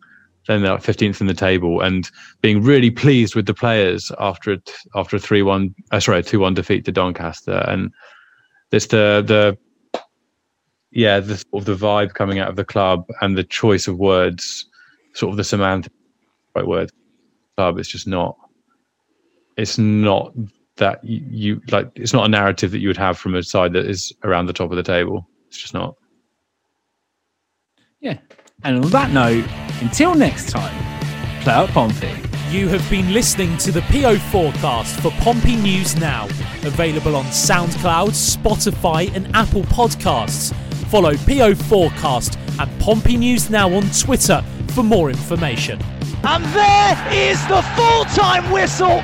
Then they're fifteenth in the table and being really pleased with the players after a, after a three one, uh, sorry, a two one defeat to Doncaster. And it's the, the yeah, the sort of the vibe coming out of the club and the choice of words, sort of the semantic right word club. It's just not, it's not that you, like, it's not a narrative that you would have from a side that is around the top of the table. It's just not. Yeah. And on that note, until next time, play out Pompey. You have been listening to the P O Forecast for Pompey News Now, available on SoundCloud, Spotify and Apple Podcasts. Follow P O Forecast and Pompey News Now on Twitter for more information. And there is the full-time whistle!